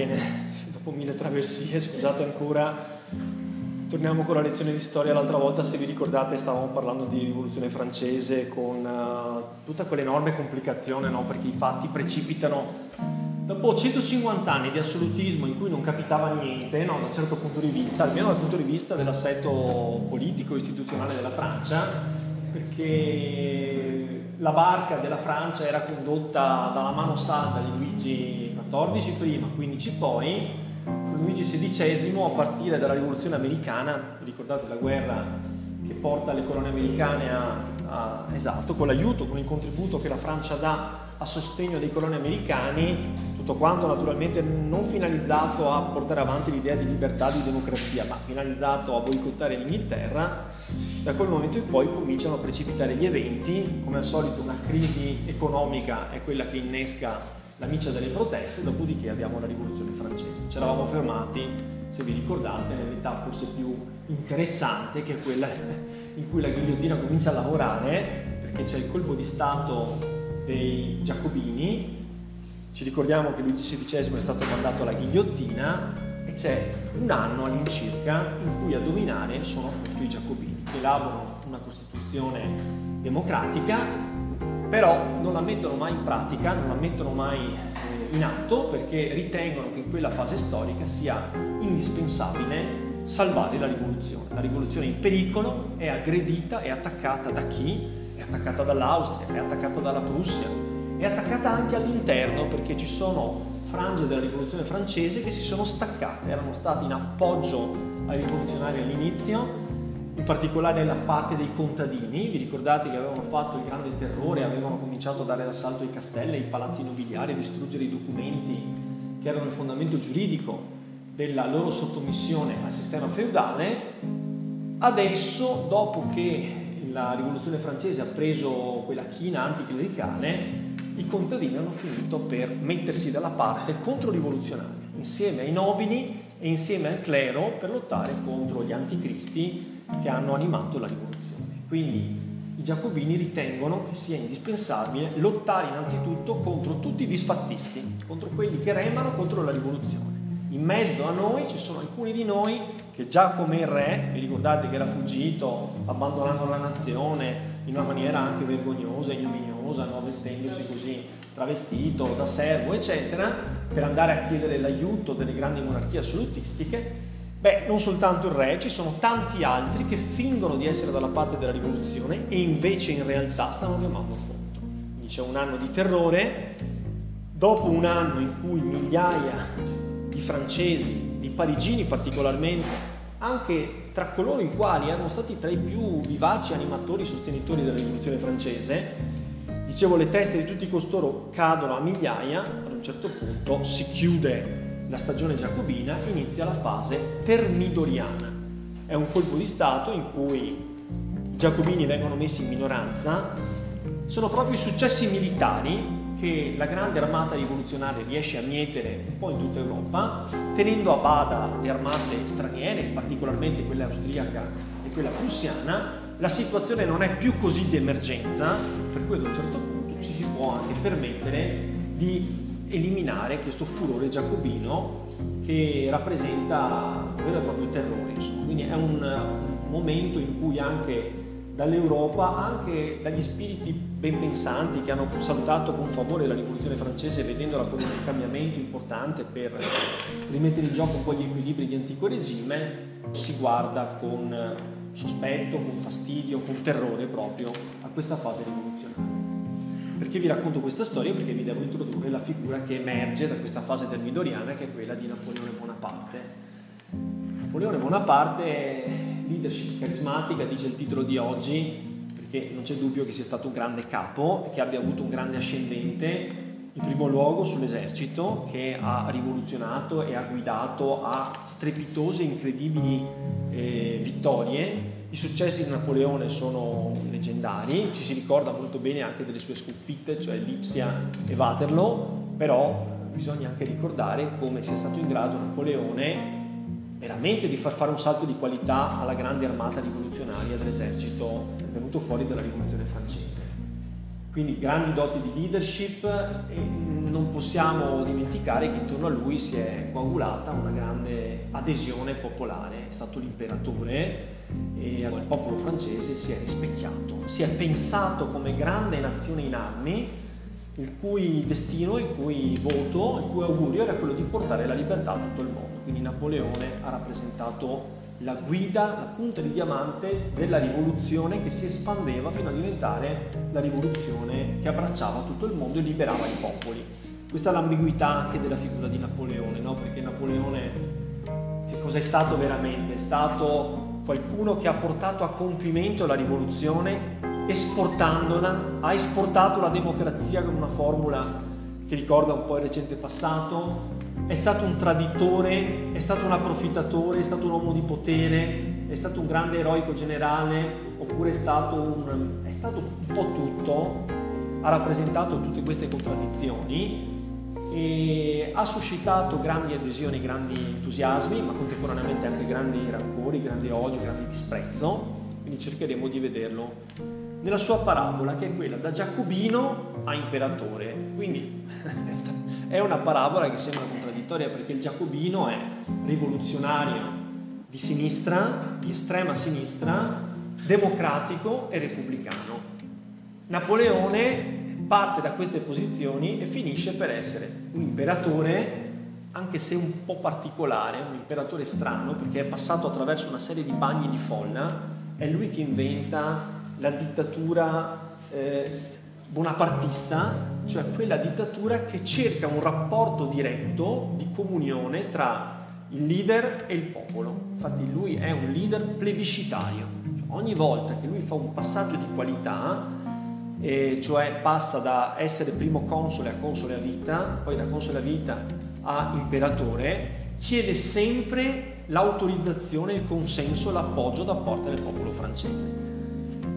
Bene, dopo mille traversie, scusate ancora, torniamo con la lezione di storia. L'altra volta, se vi ricordate, stavamo parlando di rivoluzione francese con tutta quell'enorme complicazione, no? Perché i fatti precipitano dopo 150 anni di assolutismo in cui non capitava niente, no? Da un certo punto di vista, almeno dal punto di vista dell'assetto politico istituzionale della Francia, perché la barca della Francia era condotta dalla mano salda di Luigi XIV prima, XV poi, Luigi XVI a partire dalla rivoluzione americana, ricordate la guerra che porta le colonie americane esatto, con l'aiuto, con il contributo che la Francia dà a sostegno dei coloni americani, tutto quanto naturalmente non finalizzato a portare avanti l'idea di libertà, di democrazia, ma finalizzato a boicottare l'Inghilterra. Da quel momento in poi cominciano a precipitare gli eventi, come al solito una crisi economica è quella che innesca la miccia delle proteste, dopodiché abbiamo la rivoluzione francese. Ce l'avamo fermati, se vi ricordate, nell'età forse più interessante, che è quella in cui la ghigliottina comincia a lavorare, perché c'è il colpo di stato dei Giacobini. Ci ricordiamo che Luigi XVI è stato mandato alla ghigliottina e c'è un anno all'incirca in cui a dominare sono appunto i Giacobini, che elaborano una Costituzione democratica, però non la mettono mai in pratica, non la mettono mai in atto, perché ritengono che in quella fase storica sia indispensabile salvare la rivoluzione. La rivoluzione è in pericolo, è aggredita, è attaccata da chi? È attaccata dall'Austria, è attaccata dalla Prussia, è attaccata anche all'interno, perché ci sono frange della rivoluzione francese che si sono staccate, erano state in appoggio ai rivoluzionari all'inizio, in particolare la parte dei contadini. Vi ricordate che avevano fatto il grande terrore, avevano cominciato a dare l'assalto ai castelli, ai palazzi nobiliari, a distruggere i documenti che erano il fondamento giuridico della loro sottomissione al sistema feudale. Adesso, dopo che la rivoluzione francese ha preso quella china anticlericale, i contadini hanno finito per mettersi dalla parte controrivoluzionaria, insieme ai nobili e insieme al clero, per lottare contro gli anticristi che hanno animato la rivoluzione. Quindi i Giacobini ritengono che sia indispensabile lottare innanzitutto contro tutti i disfattisti, contro quelli che remano contro la rivoluzione. In mezzo a noi ci sono alcuni di noi che, già come il re, vi ricordate che era fuggito abbandonando la nazione in una maniera anche vergognosa, ignominiosa, no? Vestendosi così, travestito da servo eccetera, per andare a chiedere l'aiuto delle grandi monarchie assolutistiche. Beh, non soltanto il re, ci sono tanti altri che fingono di essere dalla parte della rivoluzione e invece in realtà stanno remando contro. Quindi c'è un anno di terrore, dopo un anno in cui migliaia di francesi, di parigini particolarmente, anche tra coloro i quali erano stati tra i più vivaci animatori e sostenitori della rivoluzione francese, dicevo, le teste di tutti costoro cadono a migliaia, ad un certo punto si chiude la stagione giacobina, inizia la fase termidoriana. È un colpo di stato in cui i giacobini vengono messi in minoranza. Sono proprio i successi militari che la grande armata rivoluzionaria riesce a mietere un po' in tutta Europa, tenendo a bada le armate straniere, particolarmente quella austriaca e quella prussiana. La situazione non è più così di emergenza, per cui ad un certo punto ci si può anche permettere di eliminare questo furore giacobino che rappresenta un vero e proprio terrore, insomma. Quindi è un momento in cui anche dall'Europa, anche dagli spiriti ben pensanti che hanno salutato con favore la rivoluzione francese, vedendola come un cambiamento importante per rimettere in gioco un po' gli equilibri di antico regime, si guarda con sospetto, con fastidio, con terrore proprio a questa fase rivoluzionaria. Perché vi racconto questa storia? Perché vi devo introdurre la figura che emerge da questa fase termidoriana, che è quella di Napoleone Bonaparte. Napoleone Bonaparte, leadership carismatica, dice il titolo di oggi, perché non c'è dubbio che sia stato un grande capo e che abbia avuto un grande ascendente, in primo luogo sull'esercito, che ha rivoluzionato e ha guidato a strepitose, incredibili vittorie. I successi di Napoleone sono leggendari, ci si ricorda molto bene anche delle sue sconfitte, cioè Lipsia e Waterloo, però bisogna anche ricordare come sia stato in grado Napoleone veramente di far fare un salto di qualità alla grande armata rivoluzionaria dell'esercito venuto fuori dalla rivoluzione francese. Quindi grandi doti di leadership, e non possiamo dimenticare che intorno a lui si è coagulata una grande adesione popolare. È stato l'imperatore e al popolo francese si è rispecchiato, si è pensato come grande nazione in armi, il cui destino, il cui voto, il cui augurio era quello di portare la libertà a tutto il mondo. Quindi Napoleone ha rappresentato la guida, la punta di diamante della rivoluzione che si espandeva fino a diventare la rivoluzione che abbracciava tutto il mondo e liberava i popoli. Questa è l'ambiguità anche della figura di Napoleone, no? Perché Napoleone, che cos'è stato veramente? È stato qualcuno che ha portato a compimento la rivoluzione esportandola, ha esportato la democrazia con una formula che ricorda un po' il recente passato. È stato un traditore, è stato un approfittatore, è stato un uomo di potere, è stato un grande eroico generale, oppure è stato un po' tutto. Ha rappresentato tutte queste contraddizioni e ha suscitato grandi adesioni, grandi entusiasmi, ma contemporaneamente anche grandi rancori, grande odio, grande disprezzo. Quindi cercheremo di vederlo nella sua parabola, che è quella da Giacobino a imperatore. Quindi è una parabola che sembra contraddittoria, perché il Giacobino è rivoluzionario di sinistra, di estrema sinistra, democratico e repubblicano. Napoleone parte da queste posizioni e finisce per essere un imperatore, anche se un po' particolare, un imperatore strano, perché è passato attraverso una serie di bagni di folla. È lui che inventa la dittatura bonapartista, cioè quella dittatura che cerca un rapporto diretto di comunione tra il leader e il popolo. Infatti lui è un leader plebiscitario, cioè ogni volta che lui fa un passaggio di qualità, cioè passa da essere primo console a console a vita, poi da console a vita a imperatore, chiede sempre l'autorizzazione, il consenso, l'appoggio da parte del popolo francese.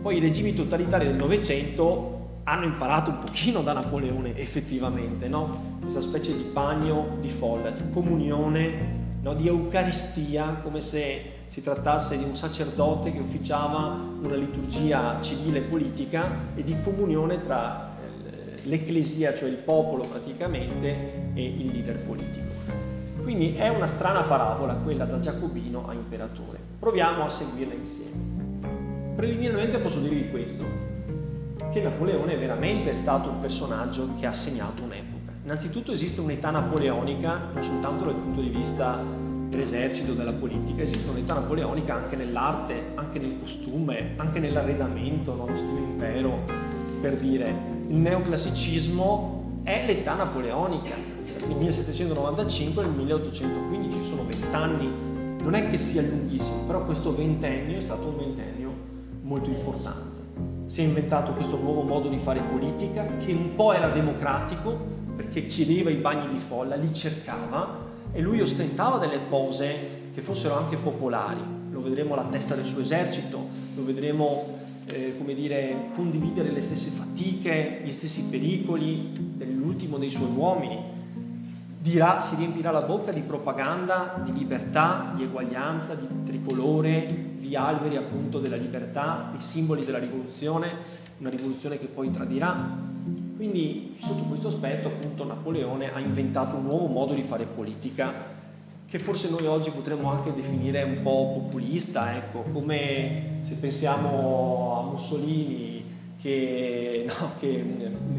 Poi i regimi totalitari del Novecento hanno imparato un pochino da Napoleone, effettivamente, no? Questa specie di bagno di folla, di comunione, no? Di eucaristia, come se si trattasse di un sacerdote che officiava una liturgia civile e politica, e di comunione tra l'ecclesia, cioè il popolo praticamente, e il leader politico. Quindi è una strana parabola, quella da Giacobino a imperatore. Proviamo a seguirla insieme. Preliminarmente posso dirvi questo, che Napoleone veramente è stato un personaggio che ha segnato un'epoca. Innanzitutto esiste un'età napoleonica, non soltanto dal punto di vista dell'esercito, della politica, esiste un'età napoleonica anche nell'arte, anche nel costume, anche nell'arredamento, no? Lo stile impero, per dire. Il neoclassicismo è l'età napoleonica, dal 1795 al 1815, sono 20 anni, non è che sia lunghissimo, però questo ventennio è stato un ventennio molto importante. Si è inventato questo nuovo modo di fare politica, che un po' era democratico, perché chiedeva i bagni di folla, li cercava, e lui ostentava delle pose che fossero anche popolari. Lo vedremo alla testa del suo esercito, lo vedremo condividere le stesse fatiche, gli stessi pericoli dell'ultimo dei suoi uomini. Dirà, si riempirà la bocca di propaganda, di libertà, di eguaglianza, di tricolore, di alberi appunto della libertà, di simboli della rivoluzione, una rivoluzione che poi tradirà. Quindi sotto questo aspetto appunto Napoleone ha inventato un nuovo modo di fare politica, che forse noi oggi potremmo anche definire un po' populista, ecco, come se pensiamo a Mussolini che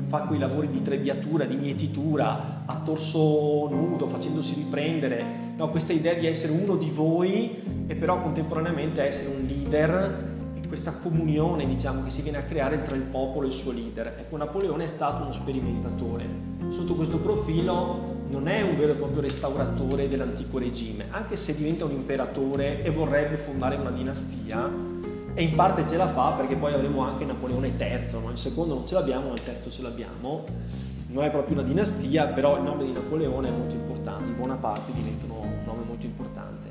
fa quei lavori di trebbiatura, di mietitura, a torso nudo, facendosi riprendere, no, questa idea di essere uno di voi e però contemporaneamente essere un leader, e questa comunione, diciamo, che si viene a creare tra il popolo e il suo leader. Ecco, Napoleone è stato uno sperimentatore. Sotto questo profilo non è un vero e proprio restauratore dell'antico regime, anche se diventa un imperatore e vorrebbe fondare una dinastia, e in parte ce la fa, perché poi avremo anche Napoleone III, no? Il secondo non ce l'abbiamo, ma il terzo ce l'abbiamo. Non è proprio una dinastia, però il nome di Napoleone è molto importante, in buona parte diventano un nome molto importante.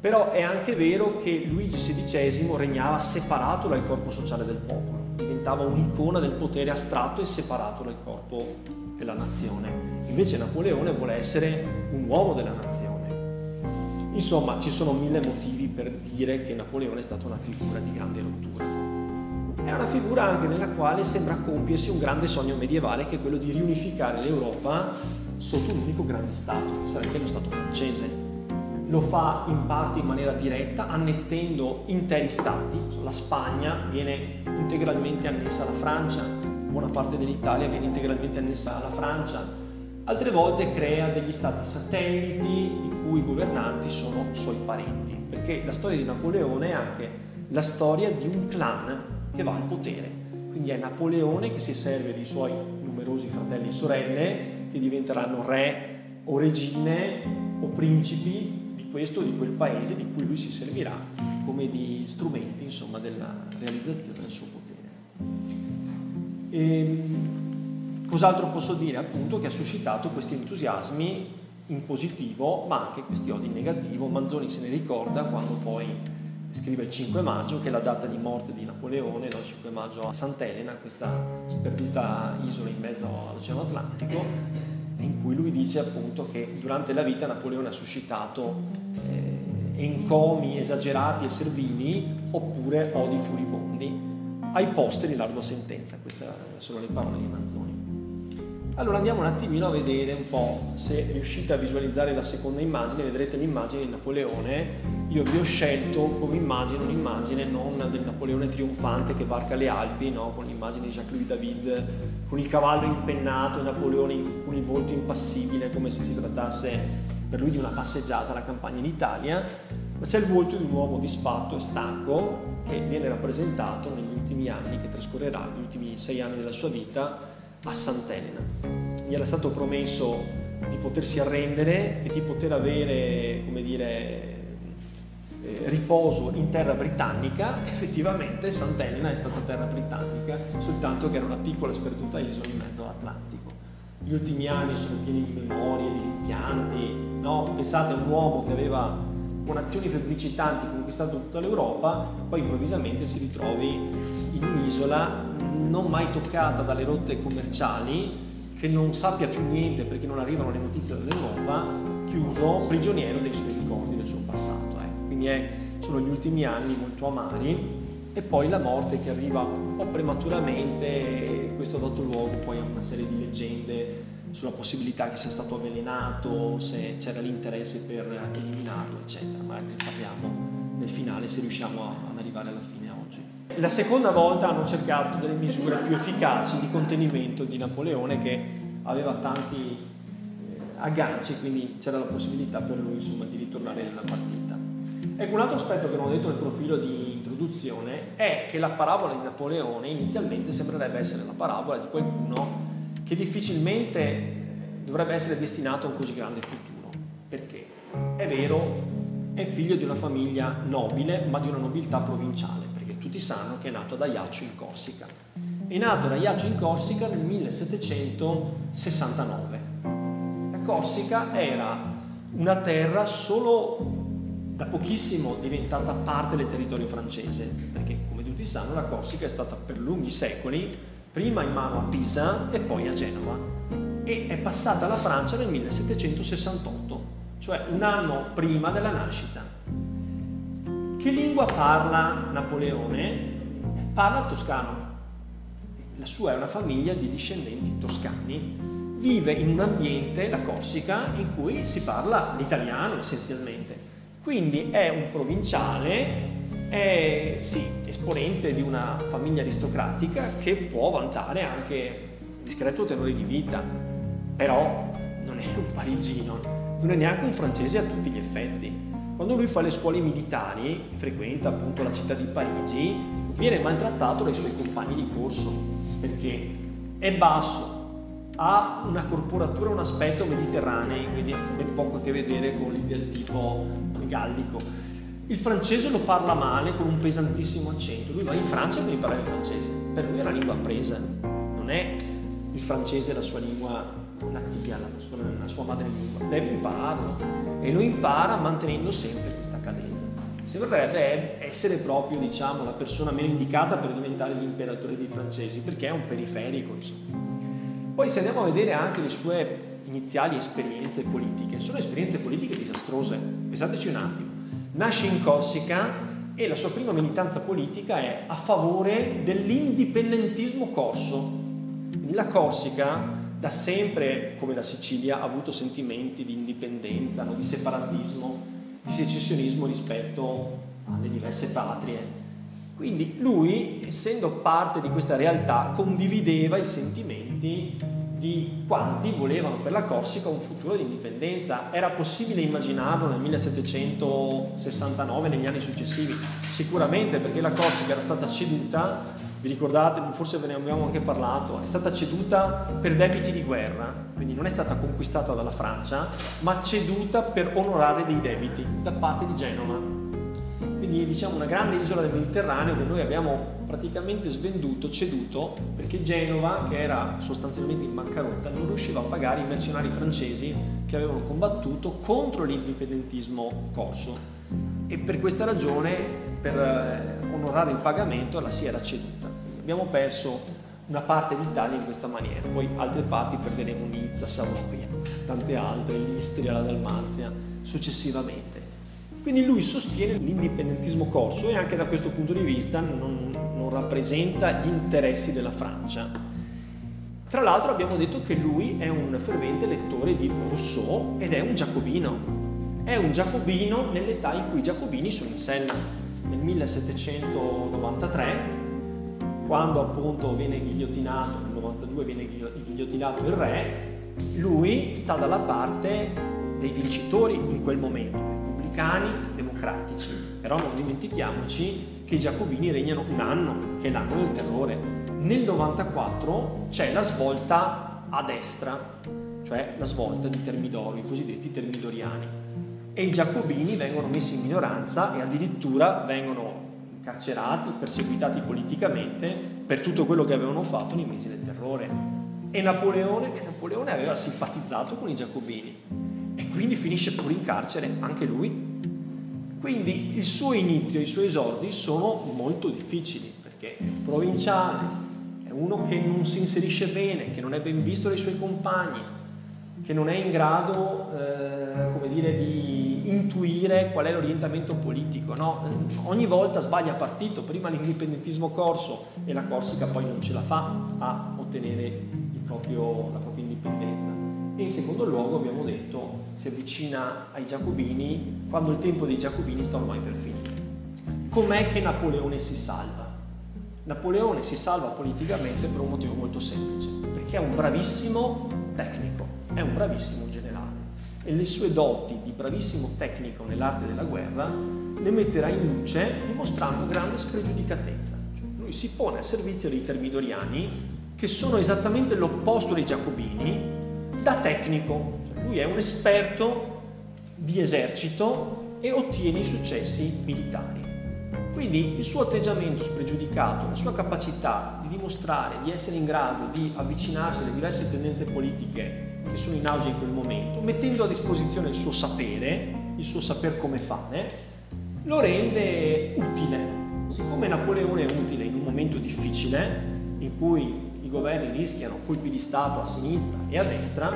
Però è anche vero che Luigi XVI regnava separato dal corpo sociale del popolo, diventava un'icona del potere astratto e separato dal corpo della nazione. Invece Napoleone vuole essere un uomo della nazione. Insomma, ci sono 1000 motivi per dire che Napoleone è stata una figura di grande rottura. è una figura anche nella quale sembra compiersi un grande sogno medievale, che è quello di riunificare l'Europa sotto un unico grande Stato, che sarebbe lo Stato francese. Lo fa in parte in maniera diretta, annettendo interi Stati. La Spagna viene integralmente annessa alla Francia, buona parte dell'Italia viene integralmente annessa alla Francia. Altre volte crea degli Stati satelliti i cui governanti sono suoi parenti, perché la storia di Napoleone è anche la storia di un clan che va al potere. Quindi è Napoleone che si serve dei suoi numerosi fratelli e sorelle, che diventeranno re o regine o principi di questo o di quel paese, di cui lui si servirà come di strumenti, insomma, della realizzazione del suo potere. E cos'altro posso dire? Appunto che ha suscitato questi entusiasmi in positivo, ma anche questi odi in negativo. Manzoni se ne ricorda quando poi scrive il 5 maggio, che è la data di morte di Napoleone, no? 5 maggio a Sant'Elena, questa sperduta isola in mezzo all'Oceano Atlantico, in cui lui dice appunto che durante la vita Napoleone ha suscitato encomi esagerati e servili oppure odi furibondi. Ai posteri largo sentenza, queste sono le parole di Manzoni. Allora andiamo un attimino a vedere un po', se riuscite a visualizzare la seconda immagine, vedrete l'immagine di Napoleone. Io vi ho scelto come immagine un'immagine non del Napoleone trionfante che varca le Alpi, no? Con l'immagine di Jacques-Louis David, con il cavallo impennato, Napoleone con il volto impassibile, come se si trattasse per lui di una passeggiata alla campagna in Italia, ma c'è il volto di un uomo disfatto e stanco, che viene rappresentato negli ultimi anni, che trascorrerà gli ultimi 6 anni della sua vita a Sant'Elena. Gli era stato promesso di potersi arrendere e di poter avere, come dire, riposo in terra britannica. Effettivamente Sant'Elena è stata terra britannica, soltanto che era una piccola sperduta isola in mezzo all'Atlantico. Gli ultimi anni sono pieni di memorie, di rimpianti, no? Pensate a un uomo che aveva con azioni febbricitanti conquistato tutta l'Europa, poi improvvisamente si ritrovi in un'isola non mai toccata dalle rotte commerciali, che non sappia più niente perché non arrivano le notizie dall'Europa, chiuso, prigioniero dei suoi ricordi, del suo passato. Quindi sono gli ultimi anni molto amari, e poi la morte che arriva un po' prematuramente, e questo ha dato luogo poi a una serie di leggende sulla possibilità che sia stato avvelenato, se c'era l'interesse per eliminarlo, eccetera. Ma ne parliamo nel finale, se riusciamo ad arrivare alla fine oggi. La seconda volta hanno cercato delle misure più efficaci di contenimento di Napoleone, che aveva tanti agganci, quindi c'era la possibilità per lui, insomma, di ritornare nella partita. Ecco, un altro aspetto che non ho detto nel profilo di introduzione è che la parabola di Napoleone inizialmente sembrerebbe essere la parabola di qualcuno che difficilmente dovrebbe essere destinato a un così grande futuro, perché è vero, è figlio di una famiglia nobile, ma di una nobiltà provinciale, perché tutti sanno che è nato ad Ajaccio in Corsica. È nato ad Ajaccio in Corsica nel 1769. La Corsica era una terra solo da pochissimo diventata parte del territorio francese, perché come tutti sanno la Corsica è stata per lunghi secoli prima in mano a Pisa e poi a Genova, e è passata alla Francia nel 1768, cioè un anno prima della nascita. Che lingua parla Napoleone? Parla toscano. La sua è una famiglia di discendenti toscani, vive in un ambiente, la Corsica, in cui si parla l'italiano essenzialmente, quindi è un provinciale, è sì, esponente di una famiglia aristocratica che può vantare anche discreto tenore di vita, però non è un parigino, non è neanche un francese a tutti gli effetti. Quando lui fa le scuole militari, frequenta appunto la città di Parigi, viene maltrattato dai suoi compagni di corso perché è basso, ha una corporatura, un aspetto mediterraneo, quindi è poco a che vedere con il tipo gallico. Il francese lo parla male, con un pesantissimo accento. Lui va in Francia e deve parlare il francese. Per lui è una lingua presa, non è il francese la sua lingua natia, la sua madrelingua. Deve impararlo, e lo impara mantenendo sempre questa cadenza. Sembrerebbe essere proprio, diciamo, la persona meno indicata per diventare l'imperatore dei francesi, perché è un periferico, insomma. Poi se andiamo a vedere anche le sue iniziali esperienze politiche, sono esperienze politiche disastrose, pensateci un attimo. Nasce in Corsica e la sua prima militanza politica è a favore dell'indipendentismo corso. La Corsica da sempre, come la Sicilia, ha avuto sentimenti di indipendenza, no? Di separatismo, di secessionismo rispetto alle diverse patrie. Quindi lui, essendo parte di questa realtà, condivideva i sentimenti di quanti volevano per la Corsica un futuro di indipendenza. Era possibile immaginarlo nel 1769, negli anni successivi? Sicuramente, perché la Corsica era stata ceduta, vi ricordate, forse ve ne abbiamo anche parlato, è stata ceduta per debiti di guerra, quindi non è stata conquistata dalla Francia, ma ceduta per onorare dei debiti da parte di Genova. Quindi diciamo una grande isola del Mediterraneo che noi abbiamo praticamente svenduto, ceduto, perché Genova, che era sostanzialmente in bancarotta, non riusciva a pagare i mercenari francesi che avevano combattuto contro l'indipendentismo corso, e per questa ragione, per onorare il pagamento, la si era ceduta. Abbiamo perso una parte d'Italia in questa maniera, poi altre parti perderemo Nizza, Savoia, tante altre, l'Istria, la Dalmazia, successivamente. Quindi lui sostiene l'indipendentismo corso e anche da questo punto di vista non rappresenta gli interessi della Francia. Tra l'altro abbiamo detto che lui è un fervente lettore di Rousseau ed è un giacobino nell'età in cui i giacobini sono in sella. Nel 1793, quando appunto viene ghigliottinato, nel 92 viene ghigliottinato il re, lui sta dalla parte dei vincitori in quel momento. Democratici, però non dimentichiamoci che i giacobini regnano un anno, che è l'anno del terrore. Nel 94 c'è la svolta a destra, cioè la svolta di Termidoro, i cosiddetti Termidoriani, e i giacobini vengono messi in minoranza e addirittura vengono incarcerati, perseguitati politicamente per tutto quello che avevano fatto nei mesi del terrore. E Napoleone aveva simpatizzato con i giacobini, e quindi finisce pure in carcere anche lui. Quindi il suo inizio, i suoi esordi sono molto difficili, perché è un provinciale, è uno che non si inserisce bene, che non è ben visto dai suoi compagni, che non è in grado di intuire qual è l'orientamento politico, no? Ogni volta sbaglia partito, prima l'indipendentismo corso, e la Corsica poi non ce la fa a ottenere la propria indipendenza. E in secondo luogo, abbiamo detto, si avvicina ai giacobini quando il tempo dei giacobini sta ormai per finire. Com'è che Napoleone si salva? Napoleone si salva politicamente per un motivo molto semplice, perché è un bravissimo tecnico, è un bravissimo generale, e le sue doti di bravissimo tecnico nell'arte della guerra le metterà in luce dimostrando grande spregiudicatezza. Cioè, lui si pone a servizio dei termidoriani, che sono esattamente l'opposto dei giacobini, da tecnico, cioè lui è un esperto di esercito e ottiene i successi militari. Quindi il suo atteggiamento spregiudicato, la sua capacità di dimostrare di essere in grado di avvicinarsi alle diverse tendenze politiche che sono in auge in quel momento, mettendo a disposizione il suo saper come fare, lo rende utile. Siccome Napoleone è utile in un momento difficile, in cui i governi rischiano colpi di Stato a sinistra e a destra,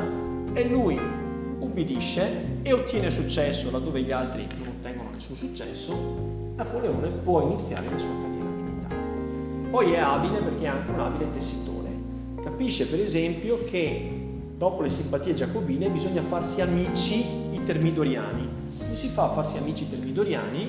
e lui ubbidisce e ottiene successo laddove gli altri non ottengono nessun successo, Napoleone può iniziare la sua carriera militare. Poi è abile perché è anche un abile tessitore. Capisce per esempio che dopo le simpatie giacobine bisogna farsi amici i termidoriani. Come si fa a farsi amici i termidoriani?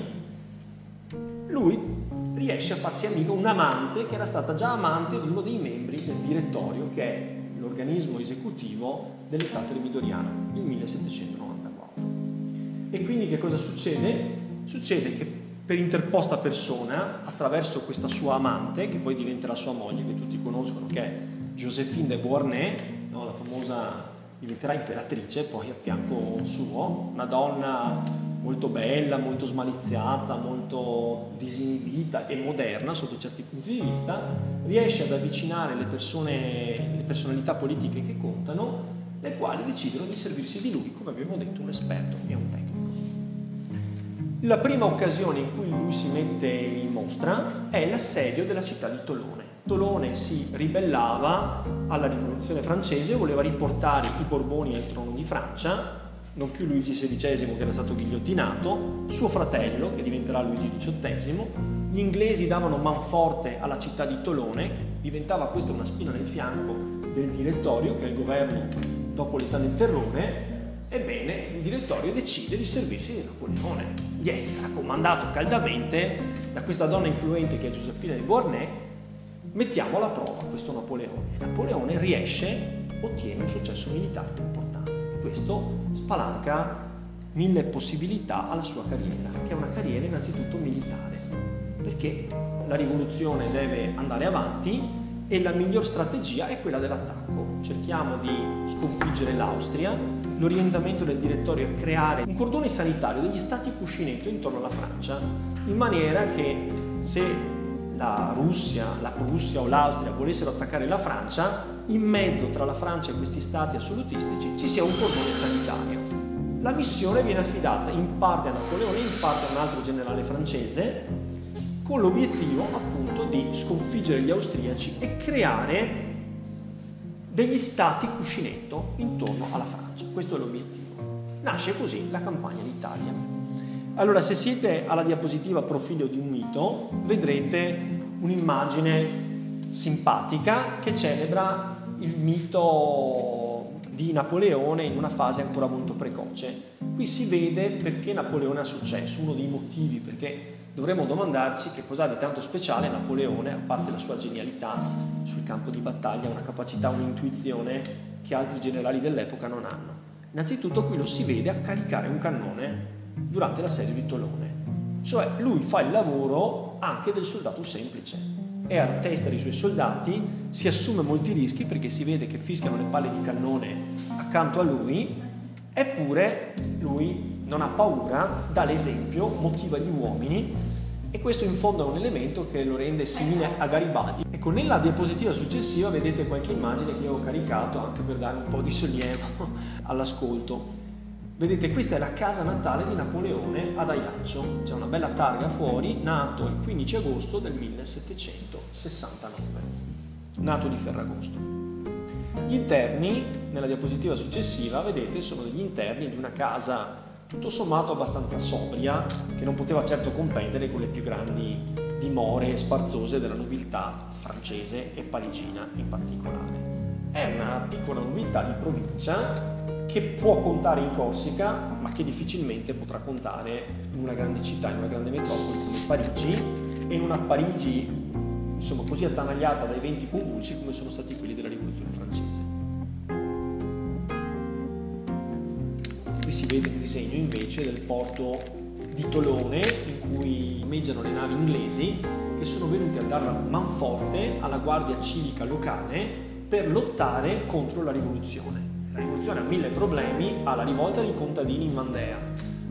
Lui riesce a farsi amico un amante che era stata già amante di uno dei membri del direttorio, che è l'organismo esecutivo dell'età termidoriana, nel 1794. E quindi che cosa succede? Succede che per interposta persona, attraverso questa sua amante, che poi diventerà sua moglie, che tutti conoscono, che è Josephine de Beauharnais, no, la famosa, diventerà imperatrice poi a fianco suo, una donna molto bella, molto smaliziata, molto disinibita e moderna sotto certi punti di vista, riesce ad avvicinare le persone, le personalità politiche che contano, le quali decidono di servirsi di lui, come abbiamo detto, un esperto e un tecnico. La prima occasione in cui lui si mette in mostra è l'assedio della città di Tolone. Tolone si ribellava alla rivoluzione francese, voleva riportare i Borboni al trono di Francia, non più Luigi XVI, che era stato ghigliottinato, suo fratello, che diventerà Luigi XVIII. Gli inglesi davano manforte alla città di Tolone, diventava questa una spina nel fianco del direttorio, che è il governo dopo l'età del terrore. Ebbene, il direttorio decide di servirsi di Napoleone. Sarà comandato caldamente da questa donna influente che è Josephine de Beauharnais. Mettiamo alla prova questo Napoleone. Napoleone riesce, ottiene un successo militare importante. Questo spalanca mille possibilità alla sua carriera, che è una carriera innanzitutto militare, perché la rivoluzione deve andare avanti e la miglior strategia è quella dell'attacco. Cerchiamo di sconfiggere l'Austria. L'orientamento del direttorio è creare un cordone sanitario degli stati cuscinetto intorno alla Francia, in maniera che se la Russia, la Prussia o l'Austria volessero attaccare la Francia, in mezzo tra la Francia e questi stati assolutistici ci sia un cordone sanitario. La missione viene affidata in parte a Napoleone, in parte a un altro generale francese, con l'obiettivo appunto di sconfiggere gli austriaci e creare degli stati cuscinetto intorno alla Francia. Questo è l'obiettivo. Nasce così la campagna d'Italia. Allora, se siete alla diapositiva profilo di un mito, vedrete un'immagine simpatica che celebra il mito di Napoleone in una fase ancora molto precoce. Qui si vede perché Napoleone ha successo, uno dei motivi, perché dovremmo domandarci che cosa ha di tanto speciale Napoleone, a parte la sua genialità sul campo di battaglia, una capacità, un'intuizione che altri generali dell'epoca non hanno. Innanzitutto qui lo si vede a caricare un cannone durante l'assedio di Tolone, cioè lui fa il lavoro anche del soldato semplice, è a testa dei suoi soldati, si assume molti rischi perché si vede che fischiano le palle di cannone accanto a lui, eppure lui non ha paura, dà l'esempio, motiva gli uomini, e questo in fondo è un elemento che lo rende simile a Garibaldi. Ecco, nella diapositiva successiva vedete qualche immagine che io ho caricato anche per dare un po' di sollievo all'ascolto. Vedete, questa è la casa natale di Napoleone ad Ajaccio, c'è una bella targa fuori, nato il 15 agosto del 1769, nato di Ferragosto. Gli interni, nella diapositiva successiva, vedete, sono degli interni di una casa tutto sommato abbastanza sobria, che non poteva certo competere con le più grandi dimore sparzose della nobiltà francese e parigina in particolare. È una piccola nobiltà di provincia che può contare in Corsica, ma che difficilmente potrà contare in una grande città, in una grande metropoli come Parigi, e in una Parigi insomma così attanagliata da eventi convulsi come sono stati quelli della rivoluzione francese. Si vede un disegno invece del porto di Tolone, in cui primeggiano le navi inglesi che sono venute a dare manforte alla guardia civica locale per lottare contro la rivoluzione. La rivoluzione ha mille problemi, ha la rivolta dei contadini in Mandea,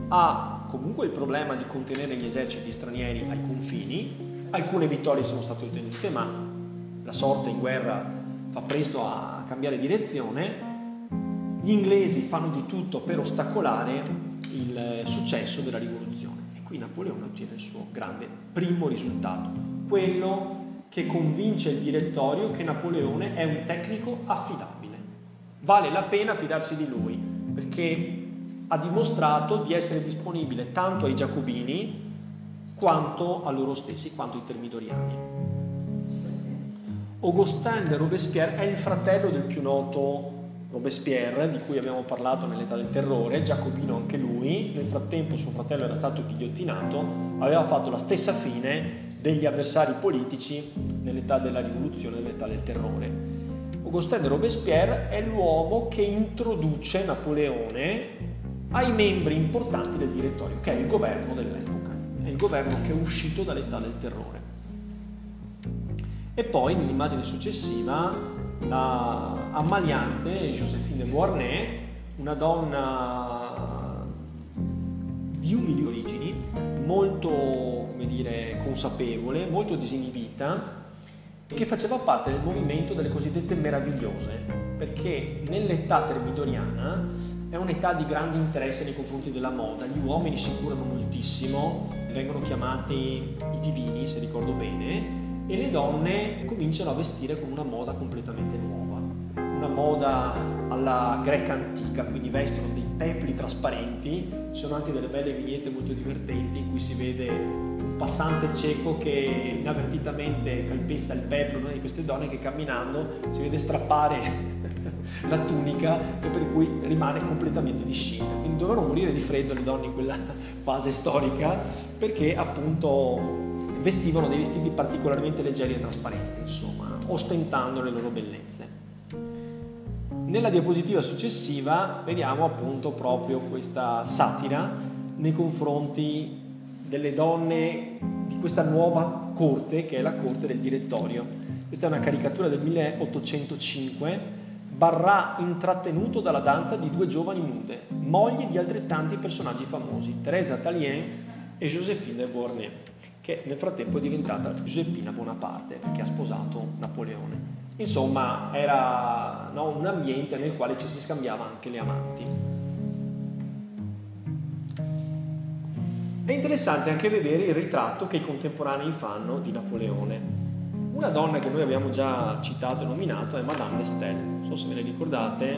ha comunque il problema di contenere gli eserciti stranieri ai confini, alcune vittorie sono state ottenute ma la sorte in guerra fa presto a cambiare direzione. Gli inglesi fanno di tutto per ostacolare il successo della rivoluzione e qui Napoleone ottiene il suo grande primo risultato, quello che convince il direttorio che Napoleone è un tecnico affidabile. Vale la pena fidarsi di lui perché ha dimostrato di essere disponibile tanto ai Giacobini quanto a loro stessi, quanto ai Termidoriani. Augustin de Robespierre è il fratello del più noto Robespierre, di cui abbiamo parlato nell'età del terrore, giacobino anche lui. Nel frattempo suo fratello era stato ghigliottinato, aveva fatto la stessa fine degli avversari politici nell'età della rivoluzione, nell'età del terrore. Augustin de Robespierre è l'uomo che introduce Napoleone ai membri importanti del direttorio, che è il governo dell'epoca, è il governo che è uscito dall'età del terrore. E poi nell'immagine successiva la ammaliante Josephine de Beauharnais, una donna di umili origini, molto, come dire, consapevole, molto disinibita, che faceva parte del movimento delle cosiddette meravigliose, perché nell'età termidoriana è un'età di grande interesse nei confronti della moda, gli uomini si curano moltissimo, vengono chiamati i divini, se ricordo bene, e le donne cominciano a vestire con una moda completamente nuova, una moda alla greca antica, quindi vestono dei templi trasparenti, ci sono anche delle belle vignette molto divertenti in cui si vede un passante cieco che inavvertitamente calpesta il petto di una di queste donne che camminando si vede strappare la tunica e per cui rimane completamente discinta. Quindi dovevano morire di freddo le donne in quella fase storica perché appunto vestivano dei vestiti particolarmente leggeri e trasparenti, insomma, ostentando le loro bellezze. Nella diapositiva successiva vediamo appunto proprio questa satira nei confronti delle donne di questa nuova corte che è la corte del direttorio. Questa è una caricatura del 1805. Barrà intrattenuto dalla danza di due giovani nude, mogli di altrettanti personaggi famosi, Teresa Tallien e Josephine de Beauharnais, che nel frattempo è diventata Giuseppina Bonaparte perché ha sposato Napoleone. Insomma, era un ambiente nel quale ci si scambiava anche le amanti. È interessante anche vedere il ritratto che i contemporanei fanno di Napoleone. Una donna che noi abbiamo già citato e nominato è Madame de Staël, non so se ve ne ricordate,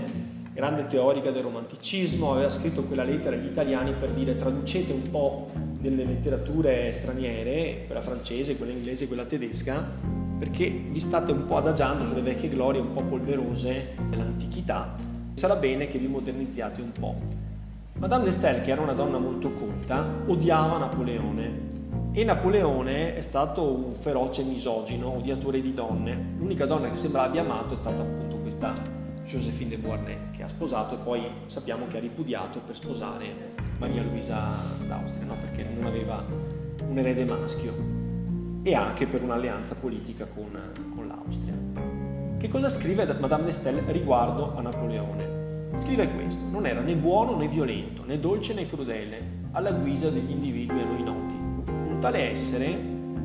grande teorica del romanticismo, aveva scritto quella lettera agli italiani per dire traducete un po' delle letterature straniere, quella francese, quella inglese, quella tedesca, perché vi state un po' adagiando sulle vecchie glorie un po' polverose dell'antichità, sarà bene che vi modernizziate un po'. Madame de Staël, che era una donna molto colta, odiava Napoleone e Napoleone è stato un feroce misogino, odiatore di donne. L'unica donna che sembra abbia amato è stata appunto questa Josephine de Beauharnais, che ha sposato e poi sappiamo che ha ripudiato per sposare Maria Luisa d'Austria, no? Perché non aveva un erede maschio, e anche per un'alleanza politica con l'Austria. Che cosa scrive Madame de Staël riguardo a Napoleone? Scrive questo: non era né buono né violento, né dolce né crudele, alla guisa degli individui a noi noti. Tale essere